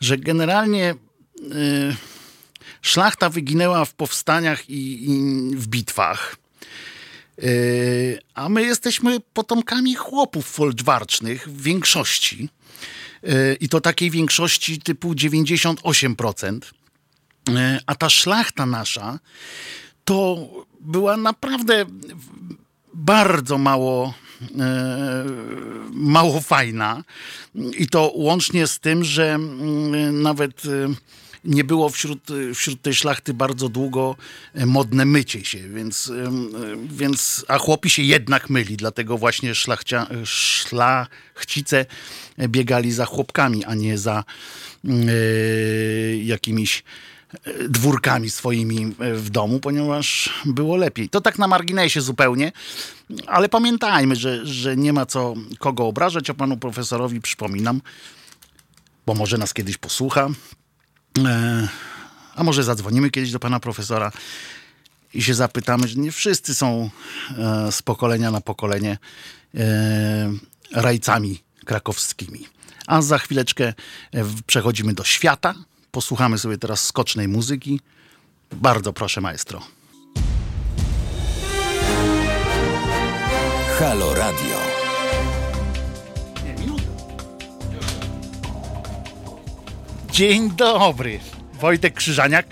że generalnie szlachta wyginęła w powstaniach i w bitwach. A my jesteśmy potomkami chłopów folwarcznych w większości i to takiej większości typu 98%, a ta szlachta nasza to była naprawdę bardzo mało fajna i to łącznie z tym, że nawet... Nie było wśród tej szlachty bardzo długo modne mycie się, więc a chłopi się jednak myli, dlatego właśnie szlachcice biegali za chłopkami, a nie za jakimiś dwórkami swoimi w domu, ponieważ było lepiej. To tak na marginesie zupełnie, ale pamiętajmy, że nie ma co kogo obrażać, a panu profesorowi przypominam, bo może nas kiedyś posłucha, a może zadzwonimy kiedyś do pana profesora i się zapytamy, że nie wszyscy są z pokolenia na pokolenie rajcami krakowskimi. A za chwileczkę przechodzimy do świata. Posłuchamy sobie teraz skocznej muzyki. Bardzo proszę, maestro. Halo Radio. Dzień dobry, Wojtek Krzyżaniak.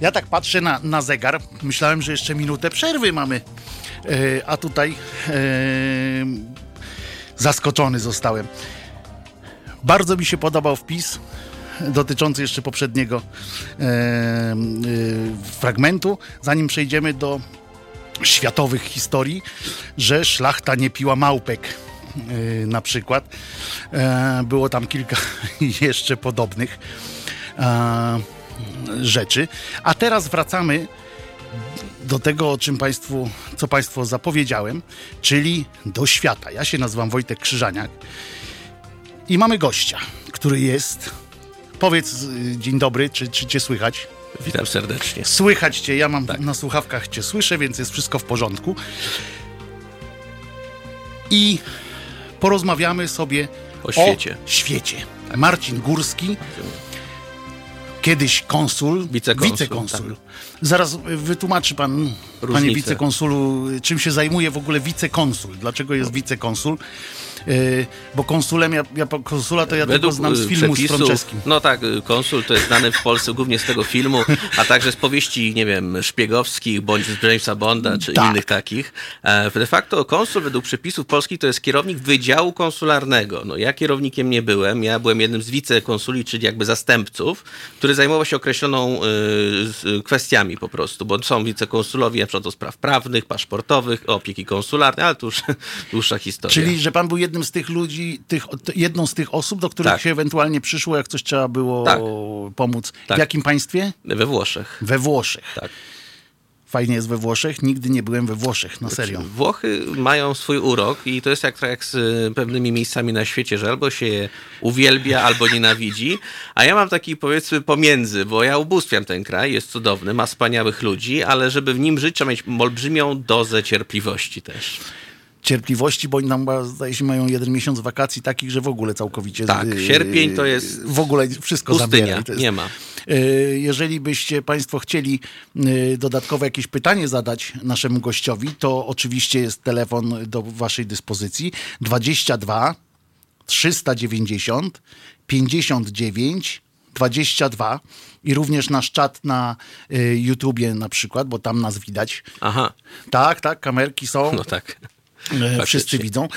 Ja tak patrzę na zegar, myślałem, że jeszcze minutę przerwy mamy, a tutaj zaskoczony zostałem. Bardzo mi się podobał wpis dotyczący jeszcze poprzedniego fragmentu, zanim przejdziemy do światowych historii, że szlachta nie piła małpek. Na przykład. Było tam kilka jeszcze podobnych rzeczy. A teraz wracamy do tego, co Państwu zapowiedziałem, czyli do świata. Ja się nazywam Wojtek Krzyżaniak i mamy gościa, który jest... Powiedz dzień dobry, czy Cię słychać? Witam serdecznie. Słychać Cię, ja mam tak. Na słuchawkach Cię słyszę, więc jest wszystko w porządku. I... Porozmawiamy sobie o świecie. Tak. Marcin Górski, kiedyś konsul, wicekonsul. Tak. Zaraz wytłumaczy pan, Różnice. Panie wicekonsulu, czym się zajmuje w ogóle wicekonsul, dlaczego jest wicekonsul. bo konsulem, konsula to ja tylko znam z filmu z Fronczewskim. No tak, konsul to jest znany w Polsce głównie z tego filmu, a także z powieści, nie wiem, szpiegowskich, bądź z Jamesa Bonda, czy innych takich. De facto konsul według przepisów polskich to jest kierownik wydziału konsularnego. No ja kierownikiem nie byłem, ja byłem jednym z wicekonsuli, czyli jakby zastępców, który zajmował się określoną kwestiami po prostu, bo są wicekonsulowie na przykład do spraw prawnych, paszportowych, opieki konsularnej, ale to już dłuższa historia. Czyli, że pan był jednym z tych ludzi, jedną z tych osób, do których się ewentualnie przyszło, jak coś trzeba było pomóc. Tak. W jakim państwie? We Włoszech. We Włoszech. Tak. Fajnie jest we Włoszech. Nigdy nie byłem we Włoszech, na serio. Włochy mają swój urok i to jest jak z pewnymi miejscami na świecie, że albo się je uwielbia, albo nienawidzi. A ja mam taki, powiedzmy, pomiędzy, bo ja ubóstwiam ten kraj, jest cudowny, ma wspaniałych ludzi, ale żeby w nim żyć, trzeba mieć olbrzymią dozę cierpliwości też. Cierpliwości, bo oni nam, zdaje się, mają 1 miesiąc wakacji takich, że w ogóle całkowicie... Tak, sierpień to jest... W ogóle wszystko zabiera. Nie ma. Jeżeli byście państwo chcieli dodatkowe jakieś pytanie zadać naszemu gościowi, to oczywiście jest telefon do waszej dyspozycji 22 390 59 22 i również nasz czat na YouTubie na przykład, bo tam nas widać. Aha. Tak, tak, kamerki są. No tak. Wszyscy widzą.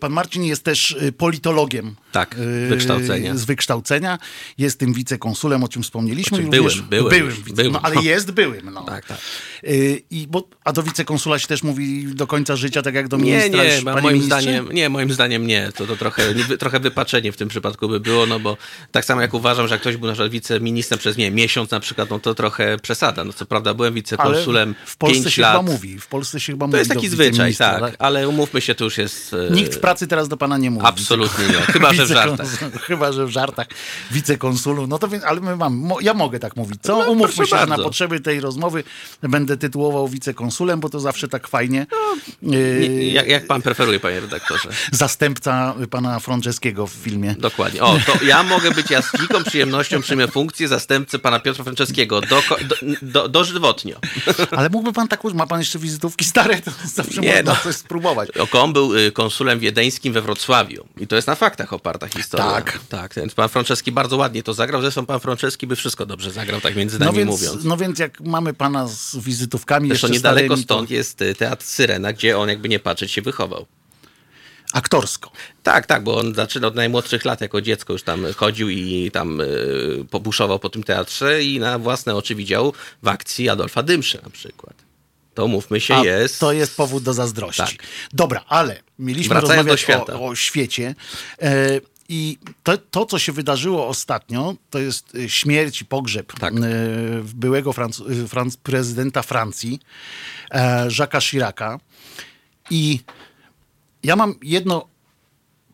Pan Marcin jest też politologiem. Tak, wykształcenia. Z wykształcenia. Jest tym wicekonsulem, o czym wspomnieliśmy. O czym byłym. No, ale jest byłym. No. Tak, tak. A do wicekonsula się też mówi do końca życia, tak jak do ministra. Moim zdaniem nie. To trochę wypaczenie w tym przypadku by było, no bo tak samo jak uważam, że jak ktoś był na przykład wiceministrem przez miesiąc na przykład, no to trochę przesada. No co prawda byłem wicekonsulem 5 lat. W Polsce się chyba mówi. To jest taki zwyczaj, tak. Ale umówmy się, to już jest... Nikt w pracy teraz do pana nie mówi. Absolutnie nie. Chyba, że w żartach. Wicekonsulu. No to więc, ale ja mogę tak mówić. Co? No, umówmy się, że na potrzeby tej rozmowy będę tytułował wicekonsulem, bo to zawsze tak fajnie. No, jak pan preferuje, panie redaktorze? Zastępca pana Fronczewskiego w filmie. Dokładnie. O, to ja mogę być jaskiką przyjemnością, przyjmę funkcję zastępcy pana Piotra Fronczewskiego dożywotnio. Ale mógłby pan tak... Ma pan jeszcze wizytówki stare? To zawsze można coś spróbować. On był konsulem wiedeńskim we Wrocławiu. I to jest na faktach oparta historia. Tak. Więc pan Fronczewski bardzo ładnie to zagrał. Zresztą pan Fronczewski by wszystko dobrze zagrał, tak między nami mówiąc. No więc jak mamy pana z wizytówkami jeszcze niedaleko starymi, stąd jest Teatr Syrena, gdzie on jakby nie patrzeć się wychował. Aktorsko. Tak, bo on zaczynał od najmłodszych lat, jako dziecko już tam chodził i tam pobuszował po tym teatrze i na własne oczy widział w akcji Adolfa Dymszy na przykład. To mówmy się, jest... To jest powód do zazdrości. Tak. Dobra, ale mieliśmy rozmawiać o świecie i to, co się wydarzyło ostatnio, to jest śmierć i pogrzeb byłego prezydenta Francji, Jacques'a Chiraca. I ja mam jedno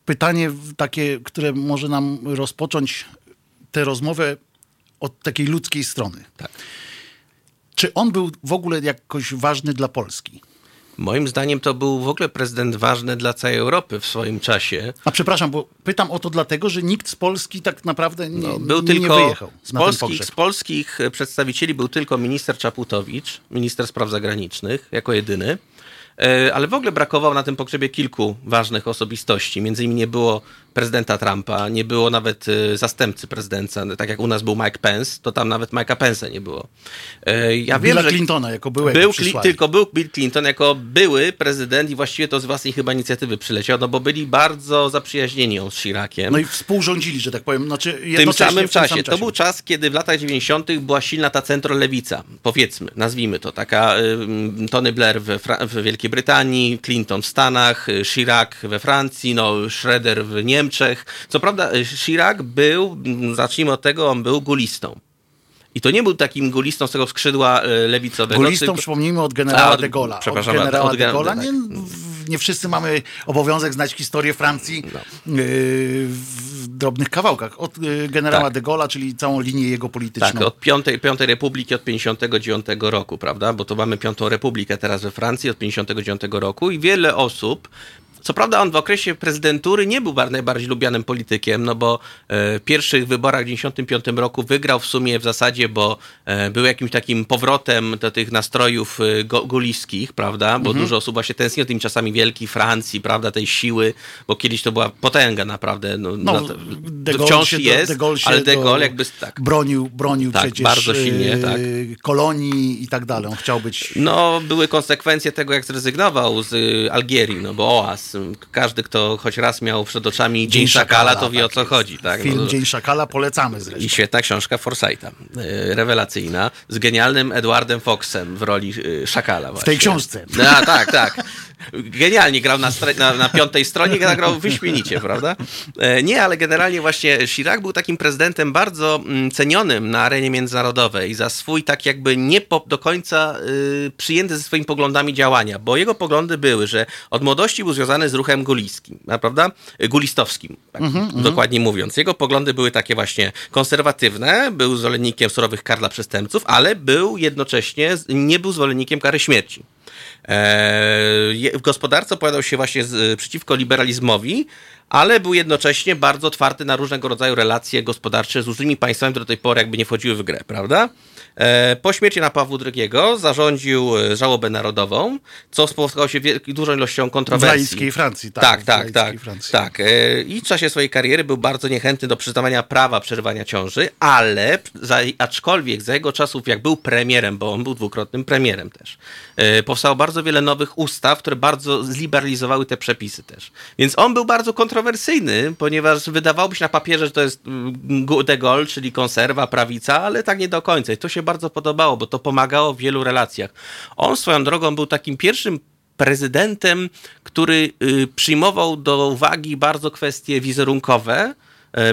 pytanie takie, które może nam rozpocząć tę rozmowę od takiej ludzkiej strony. Tak. Czy on był w ogóle jakoś ważny dla Polski? Moim zdaniem to był w ogóle prezydent ważny dla całej Europy w swoim czasie. A przepraszam, bo pytam o to dlatego, że nikt z Polski tak naprawdę nie wyjechał na ten pogrzeb. Z polskich przedstawicieli był tylko minister Czaputowicz, minister spraw zagranicznych, jako jedyny. Ale w ogóle brakowało na tym pogrzebie kilku ważnych osobistości. Między innymi nie było prezydenta Trumpa, nie było nawet zastępcy prezydenta. Tak jak u nas był Mike Pence, to tam nawet Mike'a Pence'a nie było. Clintona jako byłego Był Bill Clinton jako były prezydent i właściwie to z własnej chyba inicjatywy przyleciał, no bo byli bardzo zaprzyjaźnieni z Chiraciem. No i współrządzili, że tak powiem. Znaczy w tym samym czasie. To był czas, kiedy w latach 90. była silna ta centrolewica, powiedzmy, nazwijmy to. Taka Tony Blair w Wielkiej Brytanii, Clinton w Stanach, Chirac we Francji, Schroeder w Niemczech. Co prawda Chirac był, zacznijmy od tego, on był gulistą. I to nie był takim gulistą z tego skrzydła lewicowego. Gulistą przypomnijmy od generała de Gaulle'a. Przepraszam, od generała de Gaulle'a. Nie wszyscy mamy obowiązek znać historię Francji w drobnych kawałkach. Od generała de Gaulle'a, czyli całą linię jego polityczną. Tak, od Piątej Republiki od 59 roku, prawda? Bo to mamy Piątą Republikę teraz we Francji od 59 roku i wiele osób Co prawda on w okresie prezydentury nie był najbardziej lubianym politykiem, no bo w pierwszych wyborach w 1995 roku wygrał w sumie w zasadzie, bo był jakimś takim powrotem do tych nastrojów gaulliskich, prawda, bo dużo osób właśnie tęskniło tymi czasami wielkiej Francji, prawda, tej siły, bo kiedyś to była potęga naprawdę, wciąż jest, ale de Gaulle jakby tak. Bronił tak, przecież bardzo silnie, tak. Kolonii i tak dalej, on chciał być... No, były konsekwencje tego, jak zrezygnował z Algierii, no bo OAS, każdy, kto choć raz miał przed oczami Dzień Szakala, to wie tak, o co chodzi. Tak? Film Dzień Szakala polecamy zresztą. I świetna książka Forsytha, rewelacyjna, z genialnym Edwardem Foxem w roli Szakala. Właśnie. W tej książce. A, tak, tak. Genialnie grał na piątej stronie, grał wyśmienicie, prawda? Nie, ale generalnie właśnie Chirac był takim prezydentem bardzo cenionym na arenie międzynarodowej za swój tak jakby nie do końca przyjęty ze swoimi poglądami działania, bo jego poglądy były, że od młodości był związany z ruchem guliskim, prawda? Gulistowskim, tak dokładnie mówiąc. Jego poglądy były takie właśnie konserwatywne, był zwolennikiem surowych kar dla przestępców, ale był jednocześnie, nie był zwolennikiem kary śmierci. W gospodarce opowiadał się właśnie przeciwko liberalizmowi, ale był jednocześnie bardzo otwarty na różnego rodzaju relacje gospodarcze z różnymi państwami, które do tej pory jakby nie wchodziły w grę, prawda? Po śmierci Jana Pawła II zarządził żałobę narodową, co spowodowało się dużą ilością kontrowersji. W laickiej Francji, tak. Tak. I w czasie swojej kariery był bardzo niechętny do przyznawania prawa przerywania ciąży, ale aczkolwiek za jego czasów, jak był premierem, bo on był dwukrotnym premierem też, powstało bardzo wiele nowych ustaw, które bardzo zliberalizowały te przepisy też. Więc on był bardzo kontrowersyjny, ponieważ wydawałoby się na papierze, że to jest de Gaulle, czyli konserwa, prawica, ale tak nie do końca. I to się bardzo podobało, bo to pomagało w wielu relacjach. On swoją drogą był takim pierwszym prezydentem, który przyjmował do uwagi bardzo kwestie wizerunkowe,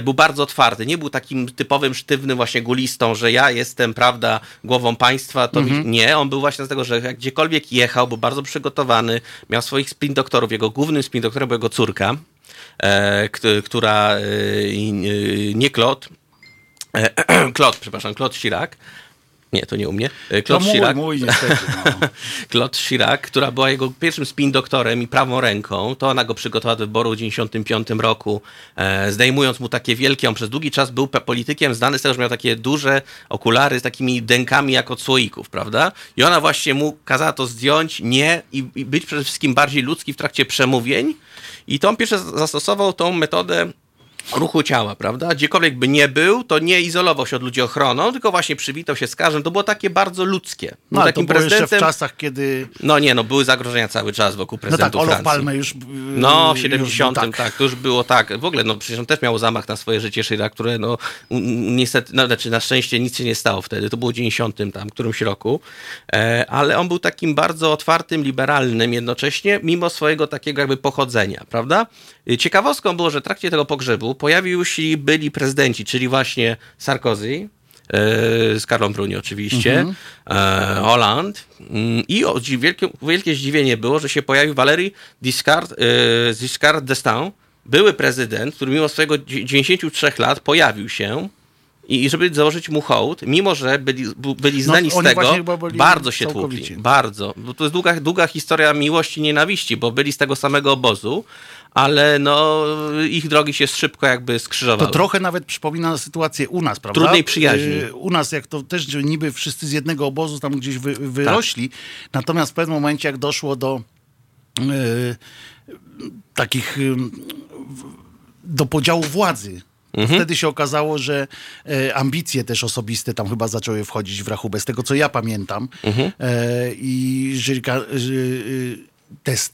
był bardzo otwarty, nie był takim typowym, sztywnym właśnie gulistą, że ja jestem, prawda, głową państwa, to nie, on był właśnie z tego, że jak gdziekolwiek jechał, był bardzo przygotowany, miał swoich spin-doktorów, jego głównym spin-doktorem była jego córka, która nie Claude Chirac. Nie, to nie u mnie. Claude Chirac, która była jego pierwszym spin-doktorem i prawą ręką, to ona go przygotowała do wyboru w 1995 roku, zdejmując mu takie wielkie, on przez długi czas był politykiem znany z tego, że miał takie duże okulary z takimi dękami jak od słoików, prawda? I ona właśnie mu kazała to zdjąć, i być przede wszystkim bardziej ludzki w trakcie przemówień. I to on pierwszy zastosował tą metodę ruchu ciała, prawda? Gdziekolwiek by nie był, to nie izolował się od ludzi ochroną, tylko właśnie przywitał się z każdym. To było takie bardzo ludzkie. No ale takim to było jeszcze w czasach, kiedy... były zagrożenia cały czas wokół prezydentów Francji. Olof Palme już... w 70. To już było tak. W ogóle, przecież on też miał zamach na swoje życie Chirac, które niestety, na szczęście nic się nie stało wtedy. To było w 90 którymś roku. Ale on był takim bardzo otwartym, liberalnym jednocześnie, mimo swojego takiego jakby pochodzenia, prawda? Ciekawostką było, że w trakcie tego pogrzebu pojawił się byli prezydenci, czyli właśnie Sarkozy, z Karlą Bruni oczywiście, Hollande i wielkie zdziwienie było, że się pojawił Valéry Giscard d'Estaing, były prezydent, który mimo swojego 93 lat pojawił się i żeby założyć mu hołd, mimo że byli znani z tego, bardzo się tłukli. Bardzo. Bo to jest długa historia miłości i nienawiści, bo byli z tego samego obozu, ale ich drogi się szybko jakby skrzyżowały. To trochę nawet przypomina sytuację u nas, prawda? Trudnej przyjaźni. U nas, jak to też niby wszyscy z jednego obozu tam gdzieś wyrośli, tak. Natomiast w pewnym momencie, jak doszło do takich... do podziału władzy, wtedy się okazało, że ambicje też osobiste tam chyba zaczęły wchodzić w rachubę, z tego co ja pamiętam. I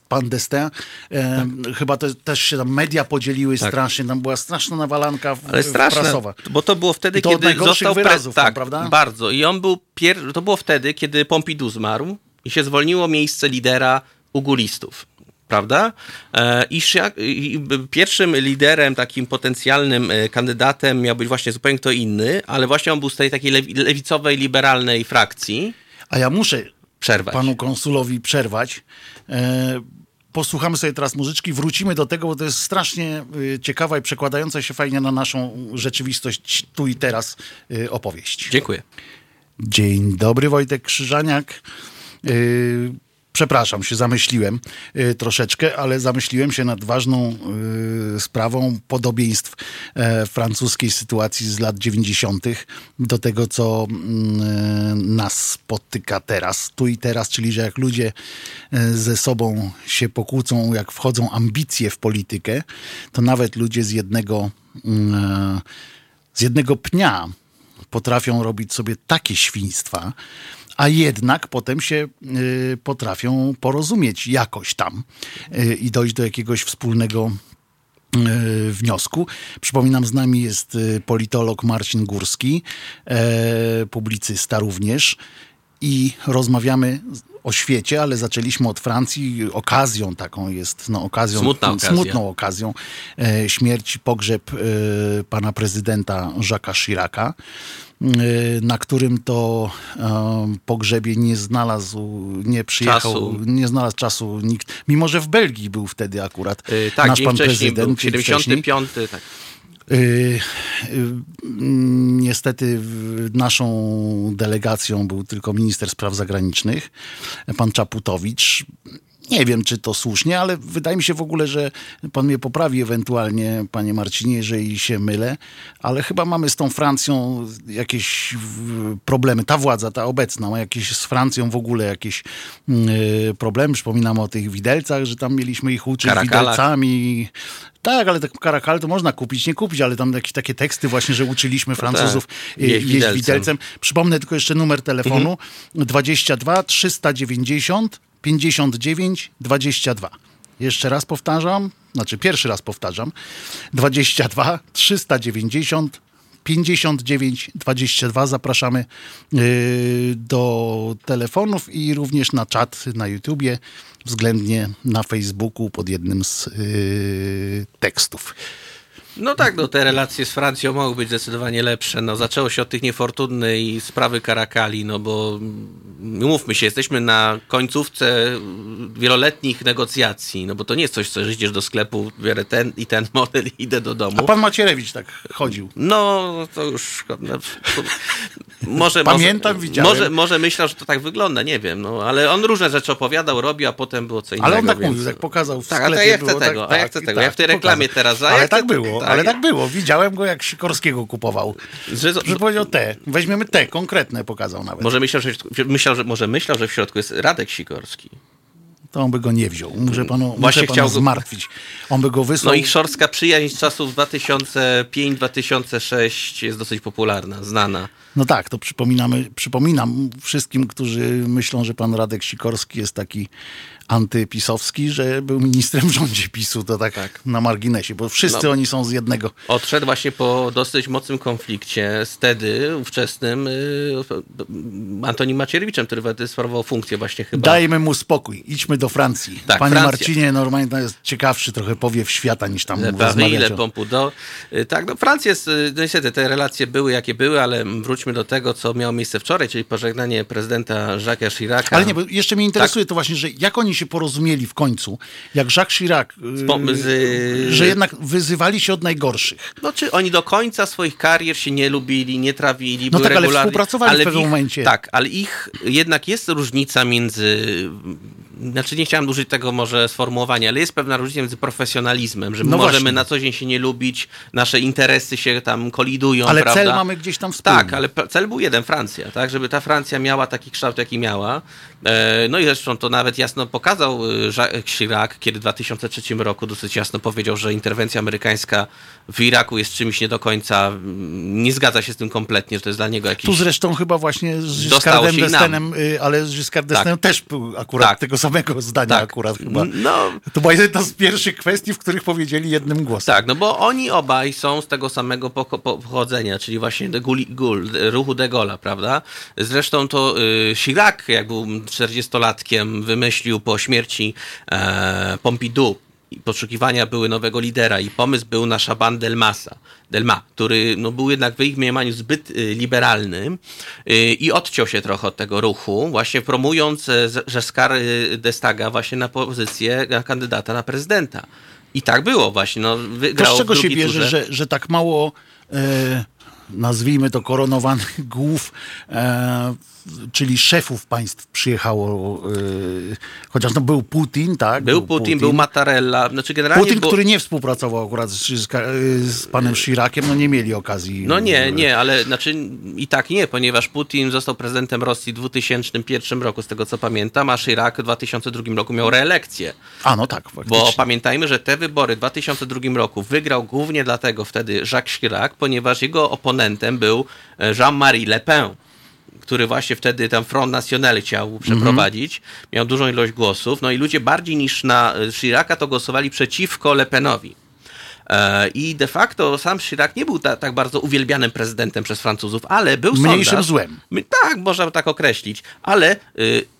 pan Destin, chyba też się tam media podzieliły strasznie, tam była straszna nawalanka prasowa. Bo to było wtedy, kiedy został prezydent. Tak, prawda? Bardzo. I on był to było wtedy, kiedy Pompidou zmarł i się zwolniło miejsce lidera u gulistów. Prawda? I pierwszym liderem, takim potencjalnym kandydatem miał być właśnie zupełnie kto inny, ale właśnie on był z tej takiej lewicowej, liberalnej frakcji. A ja muszę panu konsulowi przerwać. Posłuchamy sobie teraz muzyczki, wrócimy do tego, bo to jest strasznie ciekawa i przekładająca się fajnie na naszą rzeczywistość tu i teraz opowieść. Dziękuję. Dzień dobry, Wojtek Krzyżaniak. Przepraszam, się zamyśliłem troszeczkę, ale zamyśliłem się nad ważną sprawą podobieństw francuskiej sytuacji z lat 90. do tego, co nas spotyka teraz, tu i teraz, czyli że jak ludzie ze sobą się pokłócą, jak wchodzą ambicje w politykę, to nawet ludzie z jednego pnia potrafią robić sobie takie świństwa, a jednak potem się potrafią porozumieć jakoś tam i dojść do jakiegoś wspólnego wniosku. Przypominam, z nami jest politolog Marcin Górski, publicysta również, i rozmawiamy o świecie, ale zaczęliśmy od Francji. Okazją taką jest, smutną okazją, śmierć, pogrzeb pana prezydenta Jacques'a Chiraca, na którym to pogrzebie nie znalazł czasu nikt, mimo że w Belgii był wtedy akurat nasz pan prezydent. 75, tak. Niestety naszą delegacją był tylko minister spraw zagranicznych, pan Czaputowicz. Nie wiem, czy to słusznie, ale wydaje mi się w ogóle, że pan mnie poprawi ewentualnie, panie Marcinie, jeżeli się mylę, ale chyba mamy z tą Francją jakieś problemy. Ta władza, ta obecna, ma jakieś z Francją w ogóle jakieś problemy. Przypominam o tych widelcach, że tam mieliśmy ich uczyć widelcami. Tak, ale tak Karakal to można kupić, nie kupić, ale tam jakieś takie teksty właśnie, że uczyliśmy Francuzów jeść widelcem. Przypomnę tylko jeszcze numer telefonu 22 390 59 22. Jeszcze raz powtarzam, pierwszy raz powtarzam. 22 390 59 22. Zapraszamy do telefonów i również na czat na YouTubie, względnie na Facebooku pod jednym z tekstów. No tak, te relacje z Francją mogą być zdecydowanie lepsze. Zaczęło się od tych niefortunnej sprawy Karakali, bo mówmy się, jesteśmy na końcówce wieloletnich negocjacji, bo to nie jest coś, co idziesz do sklepu, biorę ten i ten model i idę do domu. A pan Macierewicz tak chodził. No, to już... Pamiętam, widziałem. Może myślał, że to tak wygląda, nie wiem, ale on różne rzeczy opowiadał, robił, a potem było co innego. Ale on tak mówił, jak pokazał w sklepie. Tak, ja chcę tego. Ja w tej reklamie teraz... Ale tak było. Ale tak było. Widziałem go, jak Sikorskiego kupował. Że powiedział weźmiemy te, konkretne pokazał nawet. Może myślał, że w środku jest Radek Sikorski. To on by go nie wziął. Muszę panu zmartwić. On by go wysłał. No i szorska przyjaźń z czasów 2005-2006 jest dosyć popularna, znana. No tak, to przypominam wszystkim, którzy myślą, że pan Radek Sikorski jest taki antypisowski, że był ministrem w rządzie PiS-u, to tak na marginesie, bo wszyscy oni są z jednego. Odszedł właśnie po dosyć mocnym konflikcie z wtedy ówczesnym Antonim Macierewiczem, który wtedy sprawował funkcję właśnie chyba. Dajmy mu spokój, idźmy do Francji. Tak, Panie Francja. Marcinie, normalnie to jest ciekawszy trochę powiew świata niż tam rozmawiać. Ile Pompidou. Tak, Francja jest, niestety te relacje były jakie były, ale wróćmy do tego, co miało miejsce wczoraj, czyli pożegnanie prezydenta Jacques'a Chiraca. Ale nie, bo jeszcze mnie interesuje to właśnie, że jak oni się porozumieli w końcu, jak Jacques Chirac, że jednak wyzywali się od najgorszych. Czy oni do końca swoich karier się nie lubili, nie trawili, byli regularni. Ale współpracowali w pewnym momencie. Tak, ale ich jednak jest różnica między... nie chciałem użyć tego może sformułowania, ale jest pewna różnica między profesjonalizmem, że możemy właśnie na co dzień się nie lubić, nasze interesy się tam kolidują, ale prawda? Cel mamy gdzieś tam wspólny. Tak, ale cel był jeden, Francja, tak? Żeby ta Francja miała taki kształt, jaki miała. No i zresztą to nawet jasno pokazał Jacques Chirac, kiedy w 2003 roku dosyć jasno powiedział, że interwencja amerykańska w Iraku jest czymś nie do końca, nie zgadza się z tym kompletnie, że to jest dla niego jakiś... Tu zresztą chyba właśnie z Giscardem d'Estaingiem, ale z Giscard d'Estaing też był akurat tego samego zdania akurat chyba. To była jedna z pierwszych kwestii, w których powiedzieli jednym głosem. Tak, bo oni obaj są z tego samego pochodzenia, czyli właśnie ruchu de Gaulle'a, prawda? Zresztą to Chirac, jak był 40-latkiem, wymyślił po śmierci Pompidou i poszukiwania były nowego lidera i pomysł był na Chaban Delmas, który był jednak w ich mniemaniu zbyt liberalny i odciął się trochę od tego ruchu, właśnie promując Giscard d'Estainga właśnie na pozycję kandydata na prezydenta. I tak było właśnie. Wygrał. To z czego się bierze, że tak mało, nazwijmy to, koronowanych głów czyli szefów państw przyjechało, chociaż no był Putin, tak? Był Putin, był Mattarella. Znaczy generalnie Putin, który nie współpracował akurat z panem Chiraciem, no nie mieli okazji. No nie, ale znaczy i tak nie, ponieważ Putin został prezydentem Rosji w 2001 roku, z tego co pamiętam, a Chirac w 2002 roku miał reelekcję. A no tak, faktycznie. Bo pamiętajmy, że te wybory w 2002 roku wygrał głównie dlatego wtedy Jacques Chirac, ponieważ jego oponentem był Jean-Marie Le Pen, który właśnie wtedy ten Front National chciał przeprowadzić, miał dużą ilość głosów, no i ludzie bardziej niż na Chiraca to głosowali przeciwko Le Penowi. I de facto sam Chirac nie był tak bardzo uwielbianym prezydentem przez Francuzów, ale był mniejszym złem. Tak, można tak określić. Ale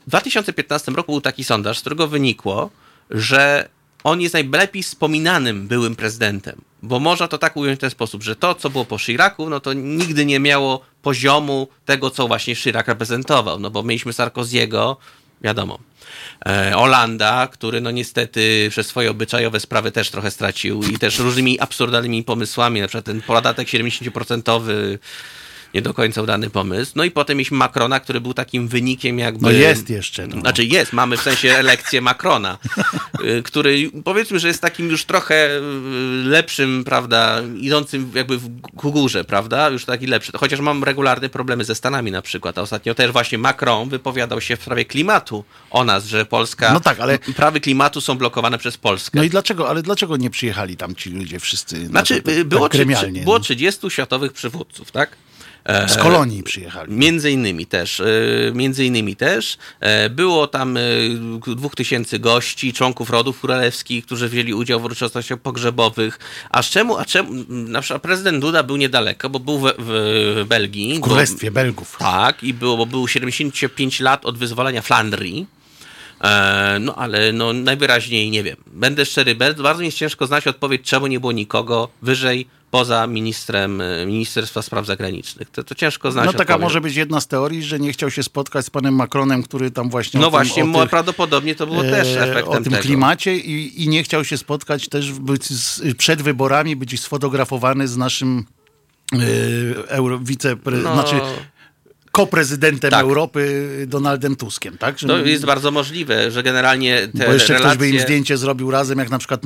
w 2015 roku był taki sondaż, z którego wynikło, że on jest najlepiej wspominanym byłym prezydentem. Bo można to tak ująć w ten sposób, że to, co było po Chiracu, no to nigdy nie miało poziomu tego, co właśnie Chirac reprezentował. No bo mieliśmy Sarkoziego, wiadomo, Hollanda, który no niestety przez swoje obyczajowe sprawy też trochę stracił i też różnymi absurdalnymi pomysłami, na przykład ten podatek 70%, nie do końca udany pomysł. No i potem mieliśmy Macrona, który był takim wynikiem jakby... No jest jeszcze. No. Znaczy jest, mamy w sensie elekcję Macrona, który powiedzmy, że jest takim już trochę lepszym, prawda, idącym jakby ku górze, prawda, już taki lepszy. Chociaż mam regularne problemy ze Stanami na przykład, a ostatnio też właśnie Macron wypowiadał się w sprawie klimatu o nas, że Polska... No tak, ale... Prawy klimatu są blokowane przez Polskę. No i dlaczego, ale dlaczego nie przyjechali tam ci ludzie wszyscy? Znaczy, było 30 światowych przywódców, tak? Z kolonii przyjechali. Między innymi też. Było tam 2000 gości, członków rodów królewskich, którzy wzięli udział w uroczystościach pogrzebowych. A czemu? Na przykład prezydent Duda był niedaleko, bo był w Belgii. W Królestwie Belgów. Tak, i było 75 lat od wyzwolenia Flandrii. No ale no, najwyraźniej nie wiem. Będę szczery, bardzo mi jest ciężko znać odpowiedź, czemu nie było nikogo wyżej poza Ministerstwa Spraw Zagranicznych. To ciężko znać. No taka może być jedna z teorii, że nie chciał się spotkać z panem Macronem, który tam właśnie... No właśnie, prawdopodobnie to było też efektem tego. O tym klimacie i nie chciał się spotkać też przed wyborami, być sfotografowany z naszym koprezydentem Europy Donaldem Tuskiem, tak? Że to jest bardzo możliwe, że generalnie te relacje... Bo jeszcze ktoś by im zdjęcie zrobił razem, jak na przykład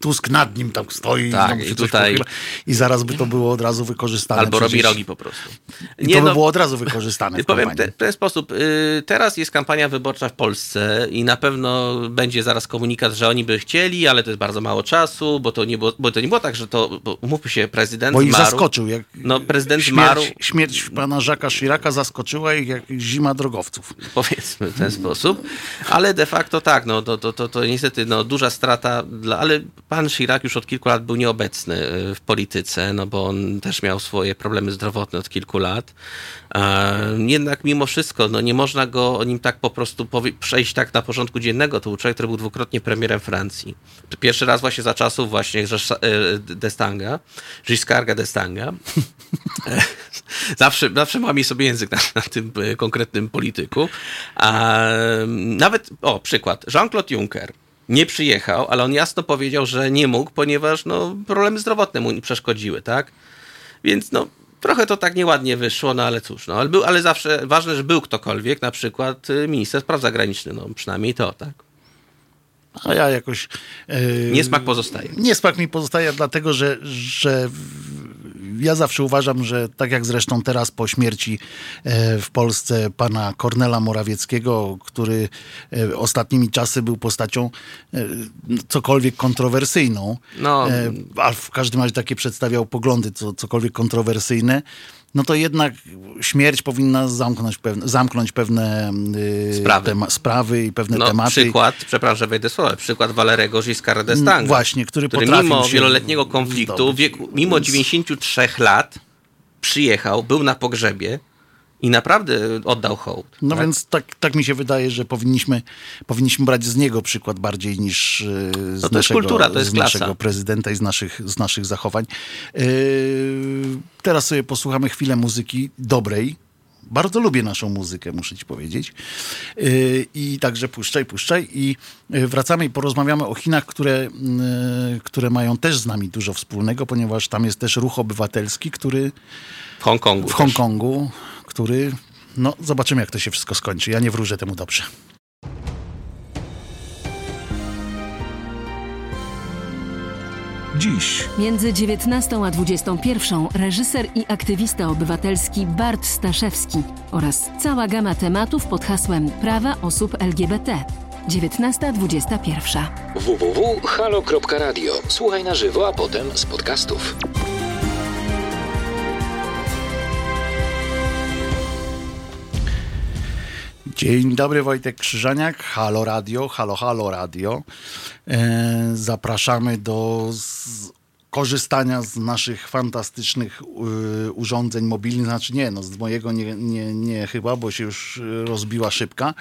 Tusk nad nim tam stoi. Tak, i tutaj... I zaraz by to było od razu wykorzystane. Albo robi rogi po prostu. To by było od razu wykorzystane w kampanii. Powiem w ten sposób. Teraz jest kampania wyborcza w Polsce i na pewno będzie zaraz komunikat, że oni by chcieli, ale to jest bardzo mało czasu, bo to nie było tak, że to... Umówmy się, prezydent zmarł. Bo ich zaskoczył. Śmierć pana Jacques'a Chiraca zaskoczyła ich jak zima drogowców. Powiedzmy w ten sposób. Ale de facto tak, no to niestety duża strata, ale pan Chirac już od kilku lat był nieobecny w polityce, no bo on też miał swoje problemy zdrowotne od kilku lat. Jednak mimo wszystko, no nie można go o nim tak po prostu przejść tak na porządku dziennego. To był człowiek, który był dwukrotnie premierem Francji. Pierwszy raz właśnie za czasów właśnie Giscarda d'Estainga. Zawsze łamie sobie język na tym konkretnym polityku. Przykład. Jean-Claude Juncker nie przyjechał, ale on jasno powiedział, że nie mógł, ponieważ problemy zdrowotne mu przeszkodziły, tak? Więc trochę to tak nieładnie wyszło, ale cóż, ale zawsze ważne, że był ktokolwiek, na przykład minister spraw zagranicznych, przynajmniej to, tak? A ja jakoś... Niesmak pozostaje. Niesmak mi pozostaje, dlatego że ja zawsze uważam, że tak jak zresztą teraz po śmierci w Polsce pana Kornela Morawieckiego, który ostatnimi czasy był postacią cokolwiek kontrowersyjną, a w każdym razie takie przedstawiał poglądy, cokolwiek kontrowersyjne, no to jednak śmierć powinna zamknąć pewne sprawy i pewne tematy. Przykład, przepraszam, wejdę słowa, przykład Valérego Giscarda d'Estainga. Właśnie, który mimo wieloletniego konfliktu, mimo 93 lat przyjechał, był na pogrzebie i naprawdę oddał hołd. No tak? Więc tak mi się wydaje, że powinniśmy brać z niego przykład bardziej niż z naszego prezydenta i z naszych zachowań. Teraz sobie posłuchamy chwilę muzyki dobrej. Bardzo lubię naszą muzykę, muszę ci powiedzieć. I także puszczaj. I wracamy i porozmawiamy o Chinach, które mają też z nami dużo wspólnego, ponieważ tam jest też ruch obywatelski, który... W Hongkongu. No, zobaczymy, jak to się wszystko skończy. Ja nie wróżę temu dobrze. Dziś. Między 19 a 21 reżyser i aktywista obywatelski Bart Staszewski oraz cała gama tematów pod hasłem Prawa osób LGBT. 19:21. www.halo.radio. Słuchaj na żywo, a potem z podcastów. Dzień dobry, Wojtek Krzyżaniak, Halo Radio, Halo Radio. Zapraszamy do korzystania z naszych fantastycznych urządzeń mobilnych, znaczy z mojego nie chyba, bo się już rozbiła szybka,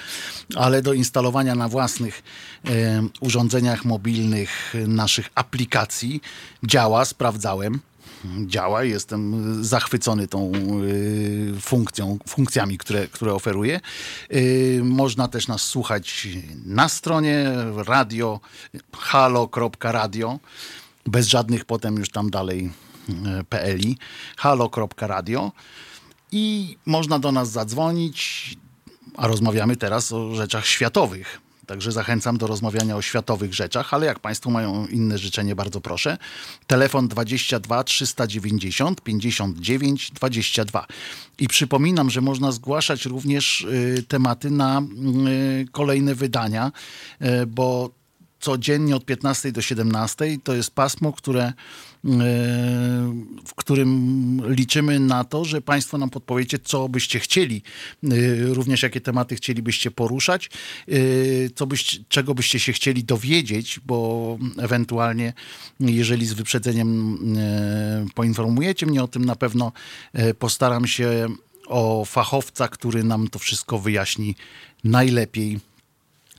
ale do instalowania na własnych urządzeniach mobilnych naszych aplikacji. Działa, sprawdzałem. Działa, jestem zachwycony tą funkcjami, które oferuje. Można też nas słuchać na stronie radio, halo.radio, bez żadnych potem już tam dalej PLI, halo.radio, i można do nas zadzwonić, a rozmawiamy teraz o rzeczach światowych. Także zachęcam do rozmawiania o światowych rzeczach, ale jak Państwo mają inne życzenie, bardzo proszę. Telefon 22 390 59 22. I przypominam, że można zgłaszać również tematy na kolejne wydania, bo codziennie od 15 do 17 to jest pasmo, w którym liczymy na to, że Państwo nam podpowiecie, co byście chcieli, również jakie tematy chcielibyście poruszać, czego byście się chcieli dowiedzieć, bo ewentualnie, jeżeli z wyprzedzeniem poinformujecie mnie o tym, na pewno postaram się o fachowca, który nam to wszystko wyjaśni najlepiej.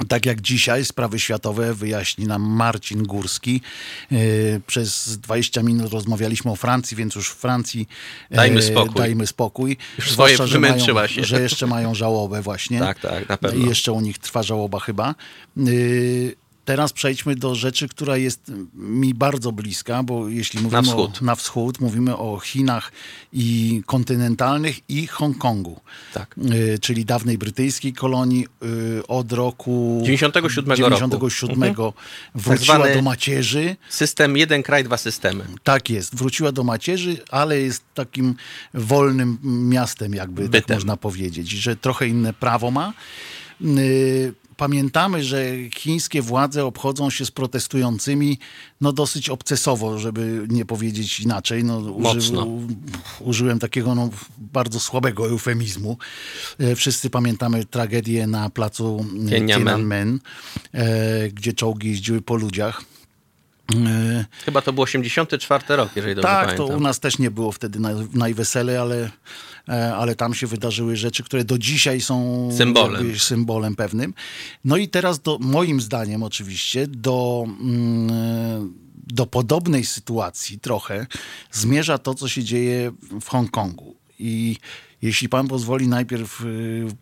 Tak jak dzisiaj sprawy światowe wyjaśni nam Marcin Górski. Przez 20 minut rozmawialiśmy o Francji, więc już w Francji dajmy spokój. Już zwłaszcza, że wymęczyła się. Że jeszcze mają żałobę właśnie. Tak, na pewno. I jeszcze u nich trwa żałoba chyba. Teraz przejdźmy do rzeczy, która jest mi bardzo bliska, bo jeśli mówimy na wschód, mówimy o Chinach i kontynentalnych i Hongkongu, tak. Czyli dawnej brytyjskiej kolonii, od roku 97 roku. Wróciła do macierzy. System jeden kraj, dwa systemy. Tak jest, wróciła do macierzy, ale jest takim wolnym miastem, jakby bytem. Tak można powiedzieć, że trochę inne prawo ma. Pamiętamy, że chińskie władze obchodzą się z protestującymi dosyć obcesowo, żeby nie powiedzieć inaczej. Użyłem takiego bardzo słabego eufemizmu. Wszyscy pamiętamy tragedię na placu Tiananmen, gdzie czołgi jeździły po ludziach. Chyba to był 1984 rok, jeżeli dobrze pamiętam. To u nas też nie było wtedy najwesele, ale tam się wydarzyły rzeczy, które do dzisiaj są symbolem pewnym. No i teraz moim zdaniem oczywiście do podobnej sytuacji trochę zmierza to, co się dzieje w Hongkongu. I jeśli pan pozwoli, najpierw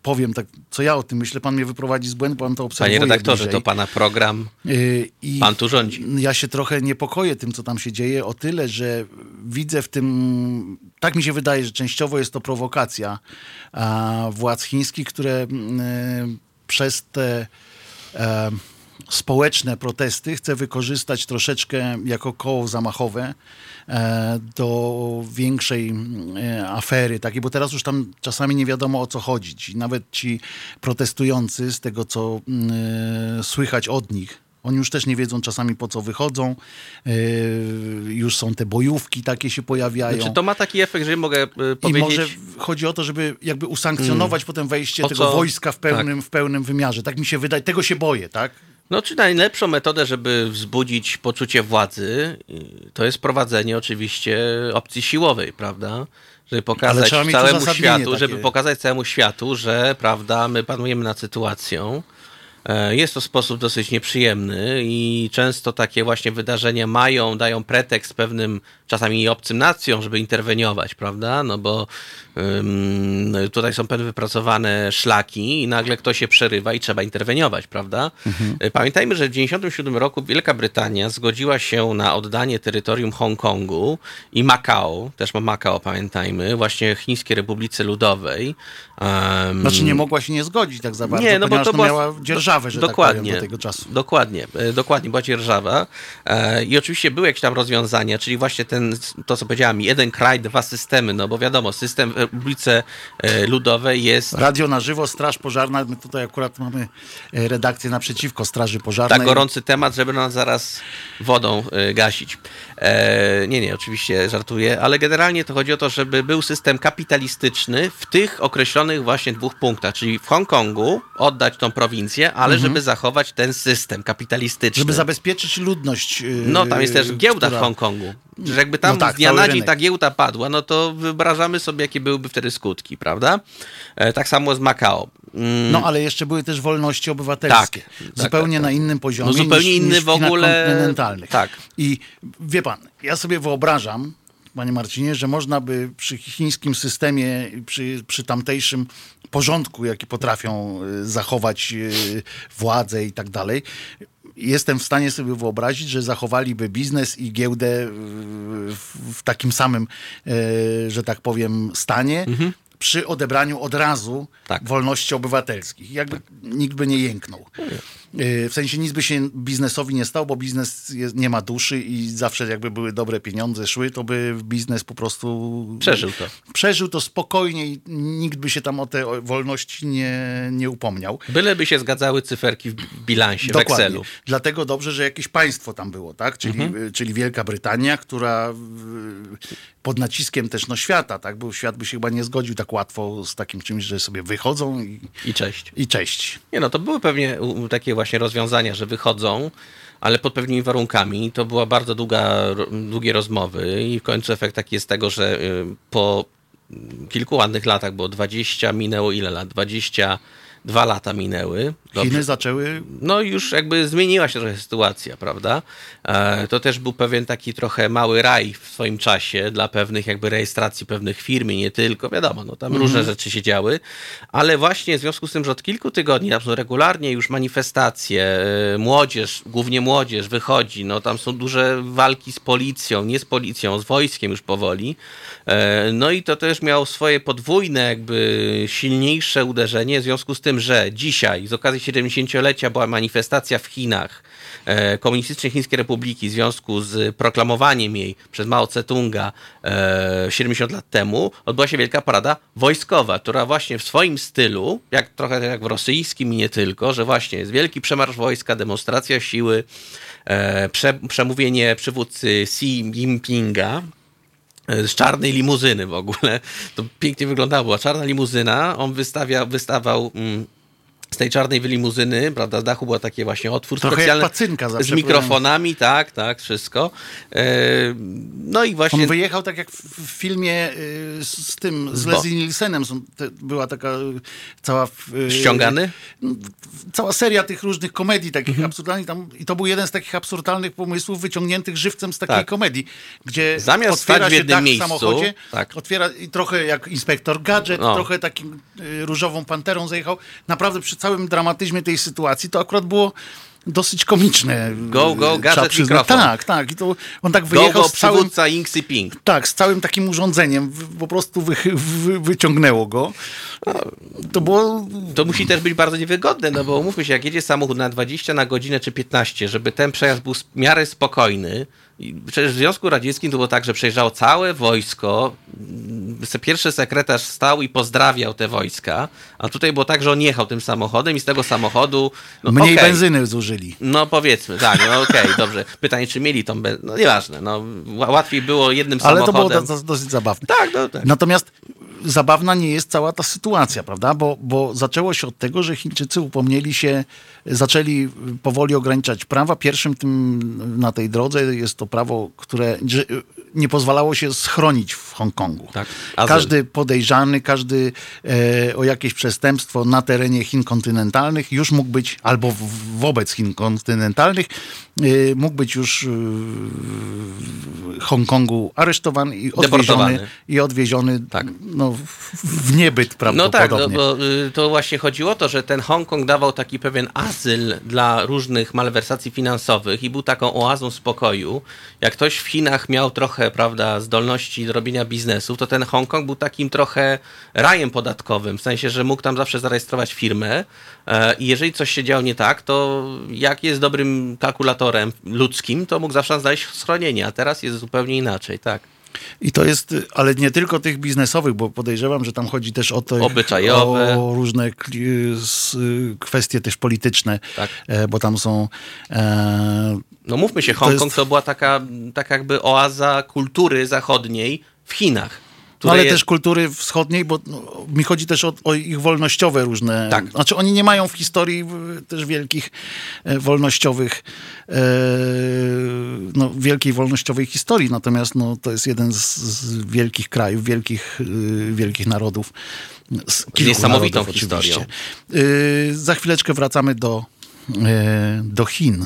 powiem tak, co ja o tym myślę. Pan mnie wyprowadzi z błędu, pan to obserwuje. Panie redaktorze, bliżej. To pana program, i pan tu rządzi. Ja się trochę niepokoję tym, co tam się dzieje, o tyle, że widzę w tym, tak mi się wydaje, że częściowo jest to prowokacja władz chińskich, które przez te społeczne protesty chce wykorzystać troszeczkę jako koło zamachowe do większej afery takiej, bo teraz już tam czasami nie wiadomo, o co chodzi. Nawet ci protestujący, z tego co słychać od nich, oni już też nie wiedzą czasami, po co wychodzą. Już są te bojówki, takie się pojawiają. Znaczy, to ma taki efekt, że mogę powiedzieć... I może chodzi o to, żeby jakby usankcjonować potem wejście tego wojska w pełnym wymiarze. Tak mi się wydaje. Tego się boję, tak? Czy najlepszą metodę, żeby wzbudzić poczucie władzy, to jest prowadzenie oczywiście opcji siłowej, prawda? Żeby pokazać całemu światu, że, prawda, my panujemy nad sytuacją. Jest to sposób dosyć nieprzyjemny i często takie właśnie wydarzenia dają pretekst pewnym, czasami obcym nacjom, żeby interweniować, prawda? No bo tutaj są pewne wypracowane szlaki i nagle ktoś się przerywa i trzeba interweniować, prawda? Mhm. Pamiętajmy, że w 1997 roku Wielka Brytania zgodziła się na oddanie terytorium Hongkongu i Makao, też ma Makao, pamiętajmy, właśnie Chińskiej Republice Ludowej. Znaczy nie mogła się nie zgodzić tak za bardzo, nie, no ponieważ bo to miała dzierżawę, że dokładnie, tak powiem, do tego czasu. Dokładnie, była dzierżawa. I oczywiście były jakieś tam rozwiązania, czyli właśnie to co powiedziałem, jeden kraj, dwa systemy, no bo wiadomo, system w Republice Ludowej jest... Radio na żywo, straż pożarna, my tutaj akurat mamy redakcję naprzeciwko straży pożarnej. Tak, gorący temat, żeby nas zaraz wodą gasić. Nie, oczywiście żartuję, ale generalnie to chodzi o to, żeby był system kapitalistyczny w tych określonych właśnie dwóch punktach, czyli w Hongkongu oddać tą prowincję, ale żeby zachować ten system kapitalistyczny. Żeby zabezpieczyć ludność. No tam jest też giełda w Hongkongu. Że jakby tam z dnia na dzień ta giełda padła, no to wyobrażamy sobie, jakie byłyby wtedy skutki, prawda? Tak samo z Makao. No, ale jeszcze były też wolności obywatelskie. Tak, zupełnie tak. Na innym poziomie, no, zupełnie niż w ogóle kontynentalnych. Tak. I wie pan, ja sobie wyobrażam, panie Marcinie, że można by przy chińskim systemie, przy tamtejszym porządku, jaki potrafią zachować władzę i tak dalej, jestem w stanie sobie wyobrazić, że zachowaliby biznes i giełdę w takim samym, że tak powiem, stanie, przy odebraniu od razu wolności obywatelskich. Jakby nikt by nie jęknął. W sensie nic by się biznesowi nie stało, bo biznes nie ma duszy i zawsze jakby były dobre pieniądze szły, to by biznes po prostu... Przeżył to spokojnie i nikt by się tam o te wolności nie upomniał. Byleby się zgadzały cyferki w bilansie, dokładnie, w Excelu. Dlatego dobrze, że jakieś państwo tam było, tak? Czyli Wielka Brytania, która pod naciskiem też świata, tak? Bo świat by się chyba nie zgodził tak łatwo z takim czymś, że sobie wychodzą i cześć. Nie no, to były pewnie takie właśnie rozwiązania, że wychodzą, ale pod pewnymi warunkami. To była bardzo długie rozmowy i w końcu efekt taki jest tego, że po kilku ładnych latach, bo 20 minęło ile lat? 22 lata minęły. Dobrze. Chiny zaczęły... No już jakby zmieniła się trochę sytuacja, prawda? To też był pewien taki trochę mały raj w swoim czasie dla pewnych jakby rejestracji pewnych firm i nie tylko. Wiadomo, no tam różne rzeczy się działy. Ale właśnie w związku z tym, że od kilku tygodni tam są regularnie już manifestacje, głównie młodzież wychodzi, no tam są duże walki z policją, nie z policją, z wojskiem już powoli. No i to też miało swoje podwójne jakby silniejsze uderzenie w związku z tym, że dzisiaj z okazji 70-lecia była manifestacja w Chinach Komunistycznej Chińskiej Republiki w związku z proklamowaniem jej przez Mao Tse-Tunga 70 lat temu. Odbyła się wielka parada wojskowa, która właśnie w swoim stylu, trochę jak w rosyjskim i nie tylko, że właśnie jest wielki przemarsz wojska, demonstracja siły, przemówienie przywódcy Xi Jinpinga, z czarnej limuzyny w ogóle. To pięknie wyglądało. Była czarna limuzyna, on wystawał z tej czarnej limuzyny, prawda, z dachu był taki właśnie otwór specjalny z mikrofonami, tak, wszystko. No i właśnie... On wyjechał tak jak w filmie z tym, z Leslie Nielsenem. Była taka cała... Ściągany? Cała seria tych różnych komedii takich absurdalnych. I to był jeden z takich absurdalnych pomysłów wyciągniętych żywcem z takiej komedii, gdzie zamiast otwiera stać się dach w samochodzie, otwiera i trochę jak Inspektor Gadżet, trochę takim Różową Panterą zajechał. Naprawdę przy całym dramatyzmie tej sytuacji, to akurat było dosyć komiczne. Go, gadżet, mikrofon. Tak. I to on tak wyjechał z całym... przywódca Inksy Ping. Tak, z całym takim urządzeniem. Po prostu wyciągnęło go. To było... To musi też być bardzo niewygodne, no bo umówmy się, jak jedzie samochód na 20 na godzinę czy 15, żeby ten przejazd był w miarę spokojny. Przecież w Związku Radzieckim to było tak, że przejeżdżało całe wojsko, pierwszy sekretarz stał i pozdrawiał te wojska, a tutaj było tak, że on jechał tym samochodem i z tego samochodu... No, mniej benzyny zużyli. No powiedzmy, dobrze. Pytanie, czy mieli tą benzynę, nieważne, łatwiej było jednym samochodem. Ale to było dosyć zabawne. Tak. Natomiast zabawna nie jest cała ta sytuacja, prawda? Bo zaczęło się od tego, że Chińczycy upomnieli się, zaczęli powoli ograniczać prawa. Pierwszym tym na tej drodze jest to prawo, które nie pozwalało się schronić w Hongkongu. Tak, każdy podejrzany, każdy o jakieś przestępstwo na terenie Chin kontynentalnych już mógł być, albo wobec Chin kontynentalnych, mógł być już w Hongkongu aresztowany i odwieziony tak. No, w niebyt prawdopodobnie. No tak, bo to właśnie chodziło o to, że ten Hongkong dawał taki pewien azyl dla różnych malwersacji finansowych i był taką oazą spokoju. Jak ktoś w Chinach miał trochę, prawda, zdolności do robienia biznesu, to ten Hongkong był takim trochę rajem podatkowym, w sensie, że mógł tam zawsze zarejestrować firmę i jeżeli coś się działo nie tak, to jak jest dobrym kalkulatorem ludzkim, to mógł zawsze znaleźć schronienie, a teraz jest zupełnie inaczej, tak. I to jest, ale nie tylko tych biznesowych, bo podejrzewam, że tam chodzi też o to, obyczajowe, o różne kwestie też polityczne, tak. Bo tam są... No mówmy się, Hongkong to była taka jakby oaza kultury zachodniej w Chinach. No, ale też kultury wschodniej, bo mi chodzi też o ich wolnościowe różne... Tak. Znaczy oni nie mają w historii też wielkich wolnościowych... wielkiej wolnościowej historii, natomiast to jest jeden z wielkich krajów, wielkich narodów. Niesamowitą narodów, historią. Za chwileczkę wracamy do Chin.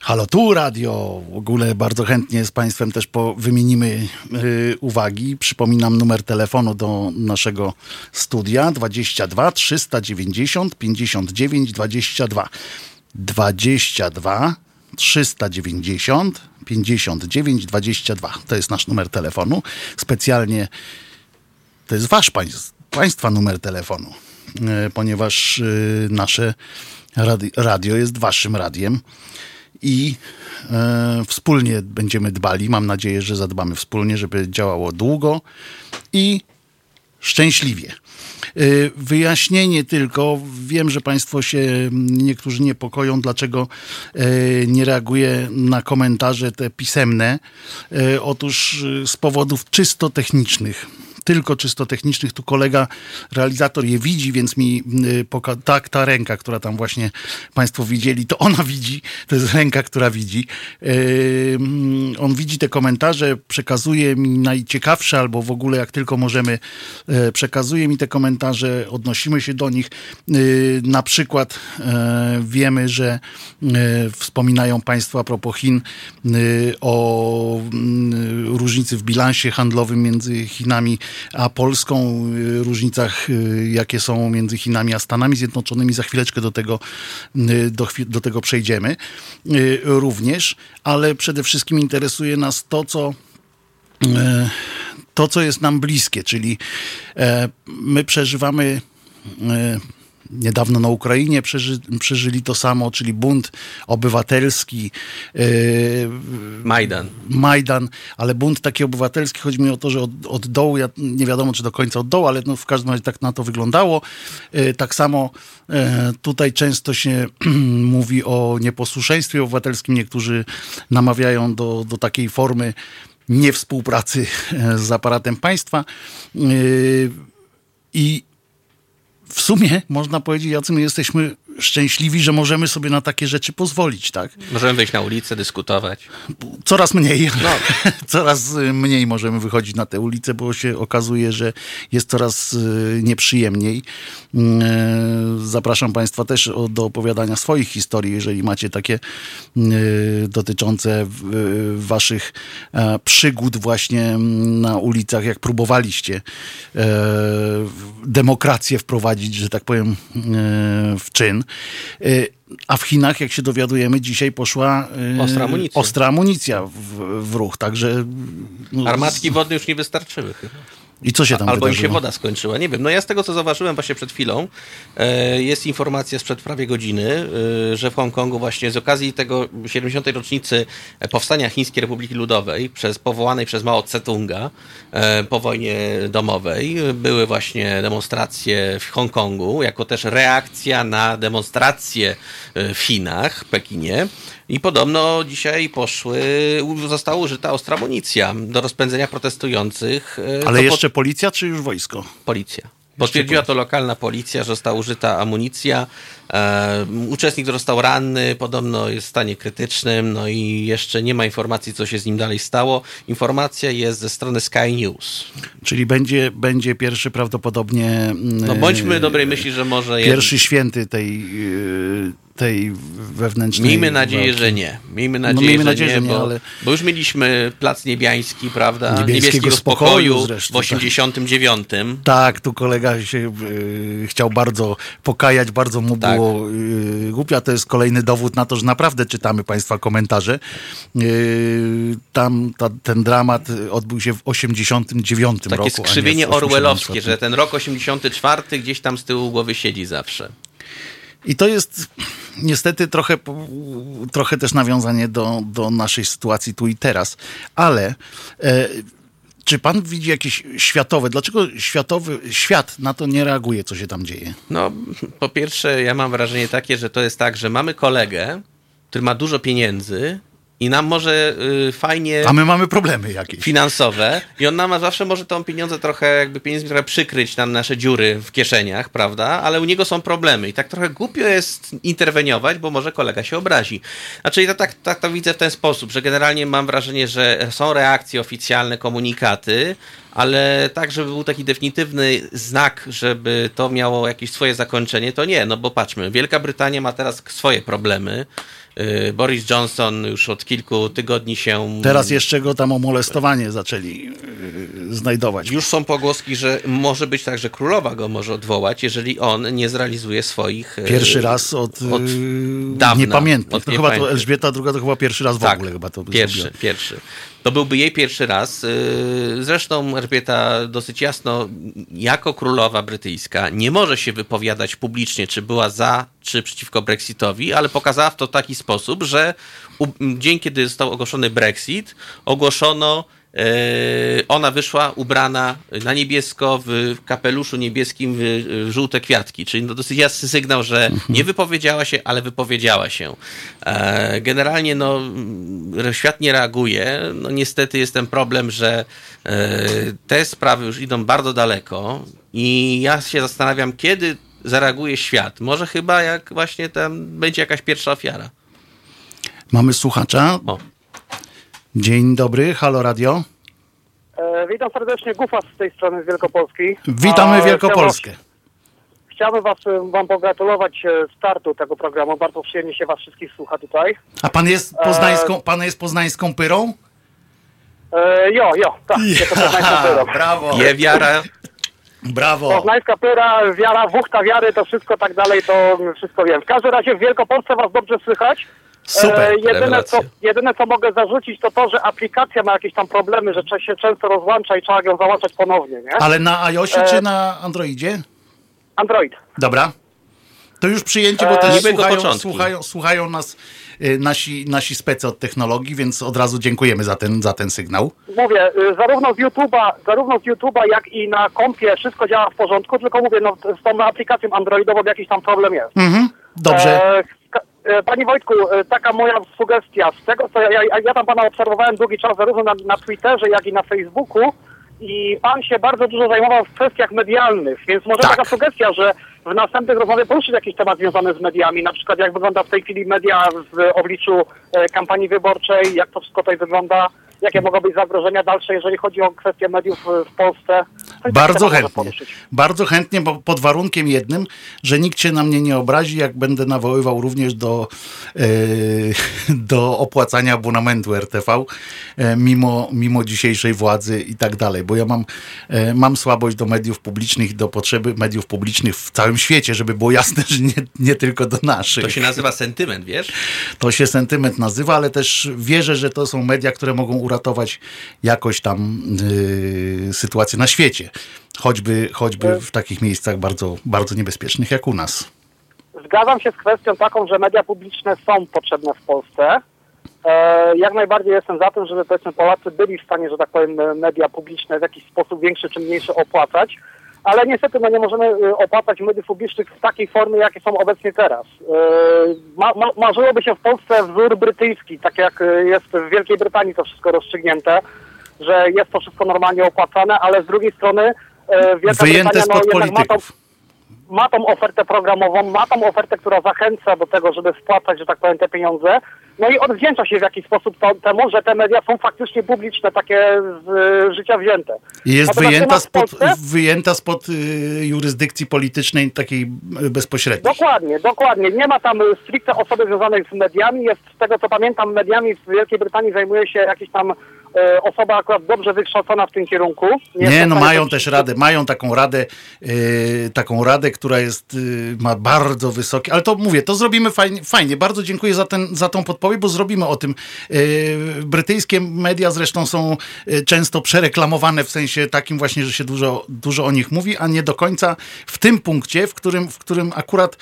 Halo, tu radio. W ogóle bardzo chętnie z Państwem też wymienimy uwagi. Przypominam numer telefonu do naszego studia 22 390 59 22. 22 390 59 22. To jest nasz numer telefonu. Specjalnie to jest wasz Państwa numer telefonu, ponieważ nasze radio jest waszym radiem. I wspólnie będziemy dbali. Mam nadzieję, że zadbamy wspólnie, żeby działało długo i szczęśliwie. Wyjaśnienie tylko. Wiem, że Państwo się niektórzy niepokoją, dlaczego nie reaguję na komentarze te pisemne. Otóż z powodów czysto technicznych. Tylko czysto technicznych. Tu kolega realizator je widzi, więc mi ta ręka, która tam właśnie Państwo widzieli, to ona widzi. To jest ręka, która widzi. On widzi te komentarze, przekazuje mi najciekawsze, albo w ogóle jak tylko możemy, przekazuje mi te komentarze, odnosimy się do nich. Na przykład wiemy, że wspominają Państwo a propos Chin o różnicy w bilansie handlowym między Chinami a Polską, różnicach, jakie są między Chinami a Stanami Zjednoczonymi. Za chwileczkę do tego przejdziemy również, ale przede wszystkim interesuje nas to, co jest nam bliskie, czyli my przeżywamy... Niedawno na Ukrainie przeżyli to samo, czyli bunt obywatelski. Majdan, ale bunt taki obywatelski. Chodzi mi o to, że od dołu, ja nie wiadomo czy do końca od dołu, ale w każdym razie tak na to wyglądało. Tak samo tutaj często się mówi o nieposłuszeństwie obywatelskim. Niektórzy namawiają do takiej formy niewspółpracy z aparatem państwa. W sumie można powiedzieć, jacy my jesteśmy szczęśliwi, że możemy sobie na takie rzeczy pozwolić, tak? Możemy wyjść na ulicę, dyskutować. Coraz mniej. No. Coraz mniej możemy wychodzić na tę ulicę, bo się okazuje, że jest coraz nieprzyjemniej. Zapraszam Państwa też do opowiadania swoich historii, jeżeli macie takie dotyczące waszych przygód właśnie na ulicach, jak próbowaliście demokrację wprowadzić, że tak powiem, w czyn. A w Chinach, jak się dowiadujemy, dzisiaj poszła ostra amunicja w ruch. Także armatki wodne już nie wystarczyły chyba. I co się tam wydarzyło? Albo im się woda skończyła, nie wiem. No ja z tego, co zauważyłem właśnie przed chwilą, jest informacja sprzed prawie godziny, że w Hongkongu właśnie z okazji tego 70. rocznicy powstania Chińskiej Republiki Ludowej, powołanej przez Mao Tse-Tunga po wojnie domowej, były właśnie demonstracje w Hongkongu, jako też reakcja na demonstracje w Chinach, Pekinie. I podobno dzisiaj została użyta ostra amunicja do rozpędzenia protestujących. Ale jeszcze policja, czy już wojsko? Policja. Potwierdziła to lokalna policja, że została użyta amunicja. Uczestnik został ranny, podobno jest w stanie krytycznym, no i jeszcze nie ma informacji, co się z nim dalej stało. Informacja jest ze strony Sky News. Czyli będzie pierwszy prawdopodobnie... No bądźmy dobrej myśli, że może... Pierwszy święty tej wewnętrznej... Miejmy nadzieję, walki. Że nie. Miejmy nadzieję, że nie, bo już mieliśmy Plac Niebiański, prawda? Niebieskiego spokoju zresztą, w 89. Tak, tu kolega się chciał bardzo pokajać, bardzo mu tak było głupia. To jest kolejny dowód na to, że naprawdę czytamy Państwa komentarze. Ten dramat odbył się w 89 roku. Takie skrzywienie orwellowskie, że ten rok 84 gdzieś tam z tyłu głowy siedzi zawsze. I to jest niestety trochę też nawiązanie do naszej sytuacji tu i teraz. Ale czy pan widzi jakieś światowe... Dlaczego świat na to nie reaguje, co się tam dzieje? No, po pierwsze, ja mam wrażenie takie, że to jest tak, że mamy kolegę, który ma dużo pieniędzy i nam może fajnie... A my mamy problemy jakieś. Finansowe. I on nam zawsze może tą pieniędzmi trochę przykryć nam nasze dziury w kieszeniach, prawda? Ale u niego są problemy. I tak trochę głupio jest interweniować, bo może kolega się obrazi. Znaczy ja tak to widzę w ten sposób, że generalnie mam wrażenie, że są reakcje oficjalne, komunikaty, ale tak, żeby był taki definitywny znak, żeby to miało jakieś swoje zakończenie, to nie. No bo patrzmy, Wielka Brytania ma teraz swoje problemy. Boris Johnson już od kilku tygodni się... Teraz jeszcze go tam o molestowanie zaczęli znajdować. Już są pogłoski, że może być tak, że królowa go może odwołać, jeżeli on nie zrealizuje swoich... Pierwszy raz od dawna. Niepamiętnych. No chyba to Elżbieta II to chyba pierwszy raz w ogóle. Chyba to pierwszy. To byłby jej pierwszy raz. Zresztą Elżbieta dosyć jasno, jako królowa brytyjska, nie może się wypowiadać publicznie, czy była za, czy przeciwko Brexitowi, ale pokazała w to taki sposób, że dzień, kiedy został ogłoszony Brexit, ona wyszła ubrana na niebiesko, w kapeluszu niebieskim, w żółte kwiatki. Czyli no dosyć jasny sygnał, że nie wypowiedziała się, ale wypowiedziała się. Generalnie no, świat nie reaguje. No, niestety jest ten problem, że te sprawy już idą bardzo daleko i ja się zastanawiam, kiedy zareaguje świat. Może chyba jak właśnie tam będzie jakaś pierwsza ofiara. Mamy słuchacza. Dzień dobry, Halo Radio. Witam serdecznie, Gufas z tej strony z Wielkopolski. Witamy Wielkopolskę. Chciałbym wam pogratulować startu tego programu. Bardzo przyjemnie się was wszystkich słucha tutaj. A pan jest poznańską pyrą? Tak. Jestem poznańską pyrą. Brawo. Je wiara. Brawo. Poznańska pyra, wiara, wuchta wiary, to wszystko tak dalej, to wszystko wiem. W każdym razie w Wielkopolsce was dobrze słychać. Super, jedyne co mogę zarzucić to to, że aplikacja ma jakieś tam problemy, że się często rozłącza i trzeba ją załączać ponownie, nie? Ale na iOSie czy na Androidzie? Android. Dobra. To już przyjęcie, bo też słuchają nas nasi specy od technologii, więc od razu dziękujemy za ten sygnał. Mówię, zarówno z YouTube'a, jak i na kompie wszystko działa w porządku, tylko mówię, no z tą aplikacją Androidową jakiś tam problem jest. Mhm, dobrze. Panie Wojtku, taka moja sugestia. Z tego, co ja tam pana obserwowałem długi czas, zarówno na Twitterze, jak i na Facebooku, i pan się bardzo dużo zajmował w kwestiach medialnych, więc może taka sugestia, że w następnych rozmowie poruszyć jakiś temat związany z mediami, na przykład jak wygląda w tej chwili media w obliczu kampanii wyborczej, jak to wszystko tutaj wygląda, jakie mogą być zagrożenia dalsze, jeżeli chodzi o kwestie mediów w Polsce? Bardzo chętnie, bo pod warunkiem jednym, że nikt się na mnie nie obrazi, jak będę nawoływał również do opłacania abonamentu RTV, mimo dzisiejszej władzy i tak dalej, bo ja mam słabość do mediów publicznych, do potrzeby mediów publicznych w całym świecie, żeby było jasne, że nie tylko do naszych. To się nazywa sentyment, wiesz? To się sentyment nazywa, ale też wierzę, że to są media, które mogą uratować jakoś tam sytuację na świecie. Choćby w takich miejscach bardzo, bardzo niebezpiecznych jak u nas. Zgadzam się z kwestią taką, że media publiczne są potrzebne w Polsce. Jak najbardziej jestem za tym, żeby powiedzmy Polacy byli w stanie, że tak powiem, media publiczne w jakiś sposób większy czy mniejszy opłacać, ale niestety nie możemy opłacać mediów publicznych w takiej formie, jakie są obecnie teraz. Marzyłoby się w Polsce wzór brytyjski, tak jak jest w Wielkiej Brytanii to wszystko rozstrzygnięte, że jest to wszystko normalnie opłacane, ale z drugiej strony Wielka Brytania ma tą ofertę programową, ma tą ofertę, która zachęca do tego, żeby wpłacać, że tak powiem, te pieniądze. No i odwdzięcza się w jakiś sposób temu, że te media są faktycznie publiczne, takie z życia wzięte. I jest wyjęta spod jurysdykcji politycznej takiej bezpośredniej. Dokładnie. Nie ma tam stricte osoby związanych z mediami. Jest, z tego co pamiętam, mediami w Wielkiej Brytanii zajmuje się jakiś tam osoba akurat dobrze wykształcona w tym kierunku. Mają taką radę, która jest, ma bardzo wysokie, ale to mówię, to zrobimy fajnie. Bardzo dziękuję za tą podpowiedź, bo zrobimy o tym. Brytyjskie media zresztą są często przereklamowane w sensie takim właśnie, że się dużo o nich mówi, a nie do końca w tym punkcie, w którym akurat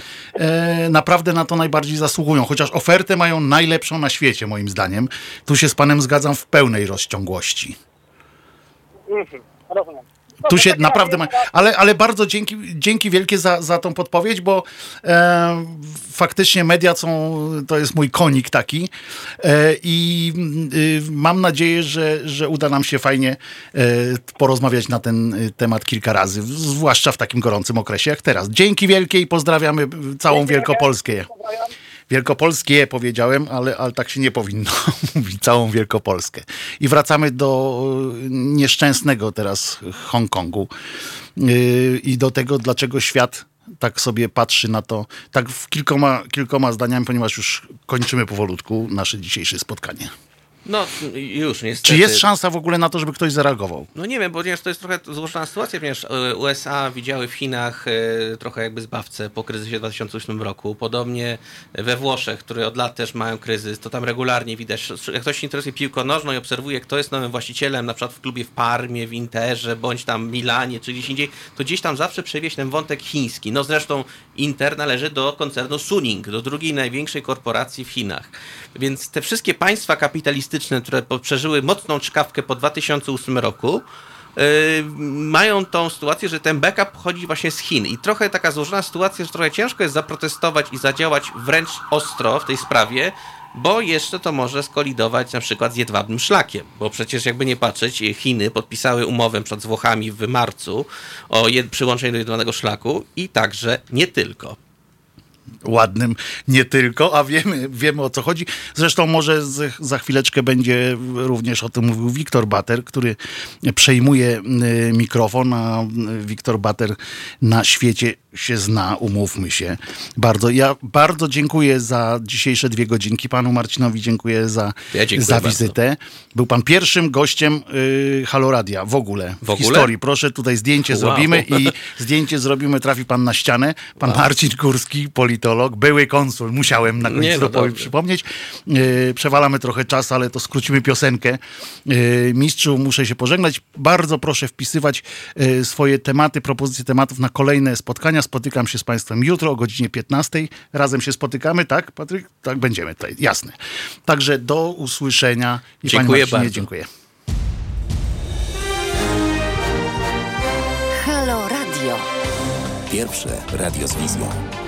naprawdę na to najbardziej zasługują, chociaż ofertę mają najlepszą na świecie, moim zdaniem. Tu się z panem zgadzam w pełnej rozciągłości. Rozumiem. Tu się naprawdę ma... Ale bardzo dzięki wielkie za tą podpowiedź, bo faktycznie media są... To jest mój konik taki i mam nadzieję, że uda nam się fajnie porozmawiać na ten temat kilka razy, zwłaszcza w takim gorącym okresie jak teraz. Dzięki wielkie i pozdrawiamy całą Wielkopolskę. Wielkopolskie powiedziałem, ale tak się nie powinno mówić, całą Wielkopolskę. I wracamy do nieszczęsnego teraz Hongkongu i do tego, dlaczego świat tak sobie patrzy na to, tak w kilkoma zdaniami, ponieważ już kończymy powolutku nasze dzisiejsze spotkanie. No już niestety. Czy jest szansa w ogóle na to, żeby ktoś zareagował? No nie wiem, bo ponieważ to jest trochę złożona sytuacja, ponieważ USA widziały w Chinach trochę jakby zbawcę po kryzysie w 2008 roku. Podobnie we Włoszech, które od lat też mają kryzys, to tam regularnie widać. Jak ktoś się interesuje piłką nożną i obserwuje, kto jest nowym właścicielem, na przykład w klubie w Parmie, w Interze, bądź tam Milanie, czy gdzieś indziej, to gdzieś tam zawsze przewieźć ten wątek chiński. No zresztą Inter należy do koncernu Suning, do drugiej największej korporacji w Chinach. Więc te wszystkie państwa kapitalistyczne, które przeżyły mocną czkawkę po 2008 roku, mają tą sytuację, że ten backup pochodzi właśnie z Chin. I trochę taka złożona sytuacja, że trochę ciężko jest zaprotestować i zadziałać wręcz ostro w tej sprawie, bo jeszcze to może skolidować na przykład z jedwabnym szlakiem, bo przecież jakby nie patrzeć, Chiny podpisały umowę przed z Włochami w marcu o przyłączeniu do jedwabnego szlaku i także nie tylko. Ładnym nie tylko, a wiemy o co chodzi. Zresztą może za chwileczkę będzie również o tym mówił Wiktor Bater, który przejmuje mikrofon, a Wiktor Bater na świecie się zna, umówmy się. Ja bardzo dziękuję za dzisiejsze 2 godzinki. Panu Marcinowi dziękuję za wizytę. Bardzo. Był pan pierwszym gościem Halo Radia w ogóle? Historii. Proszę, tutaj zdjęcie zrobimy i zdjęcie zrobimy, trafi pan na ścianę. Pan Marcin Górski, politolog, były konsul. Musiałem na końcu przypomnieć. Przewalamy trochę czas, ale to skrócimy piosenkę. Mistrzu, muszę się pożegnać. Bardzo proszę wpisywać swoje tematy, propozycje tematów na kolejne spotkania. Spotykam się z państwem jutro o godzinie 15:00. Razem się spotykamy, tak, Patryk? Tak, będziemy tutaj, jasne. Także do usłyszenia. I dziękuję Marcinie, bardzo. Dziękuję. Halo Radio. Pierwsze radio z wizją.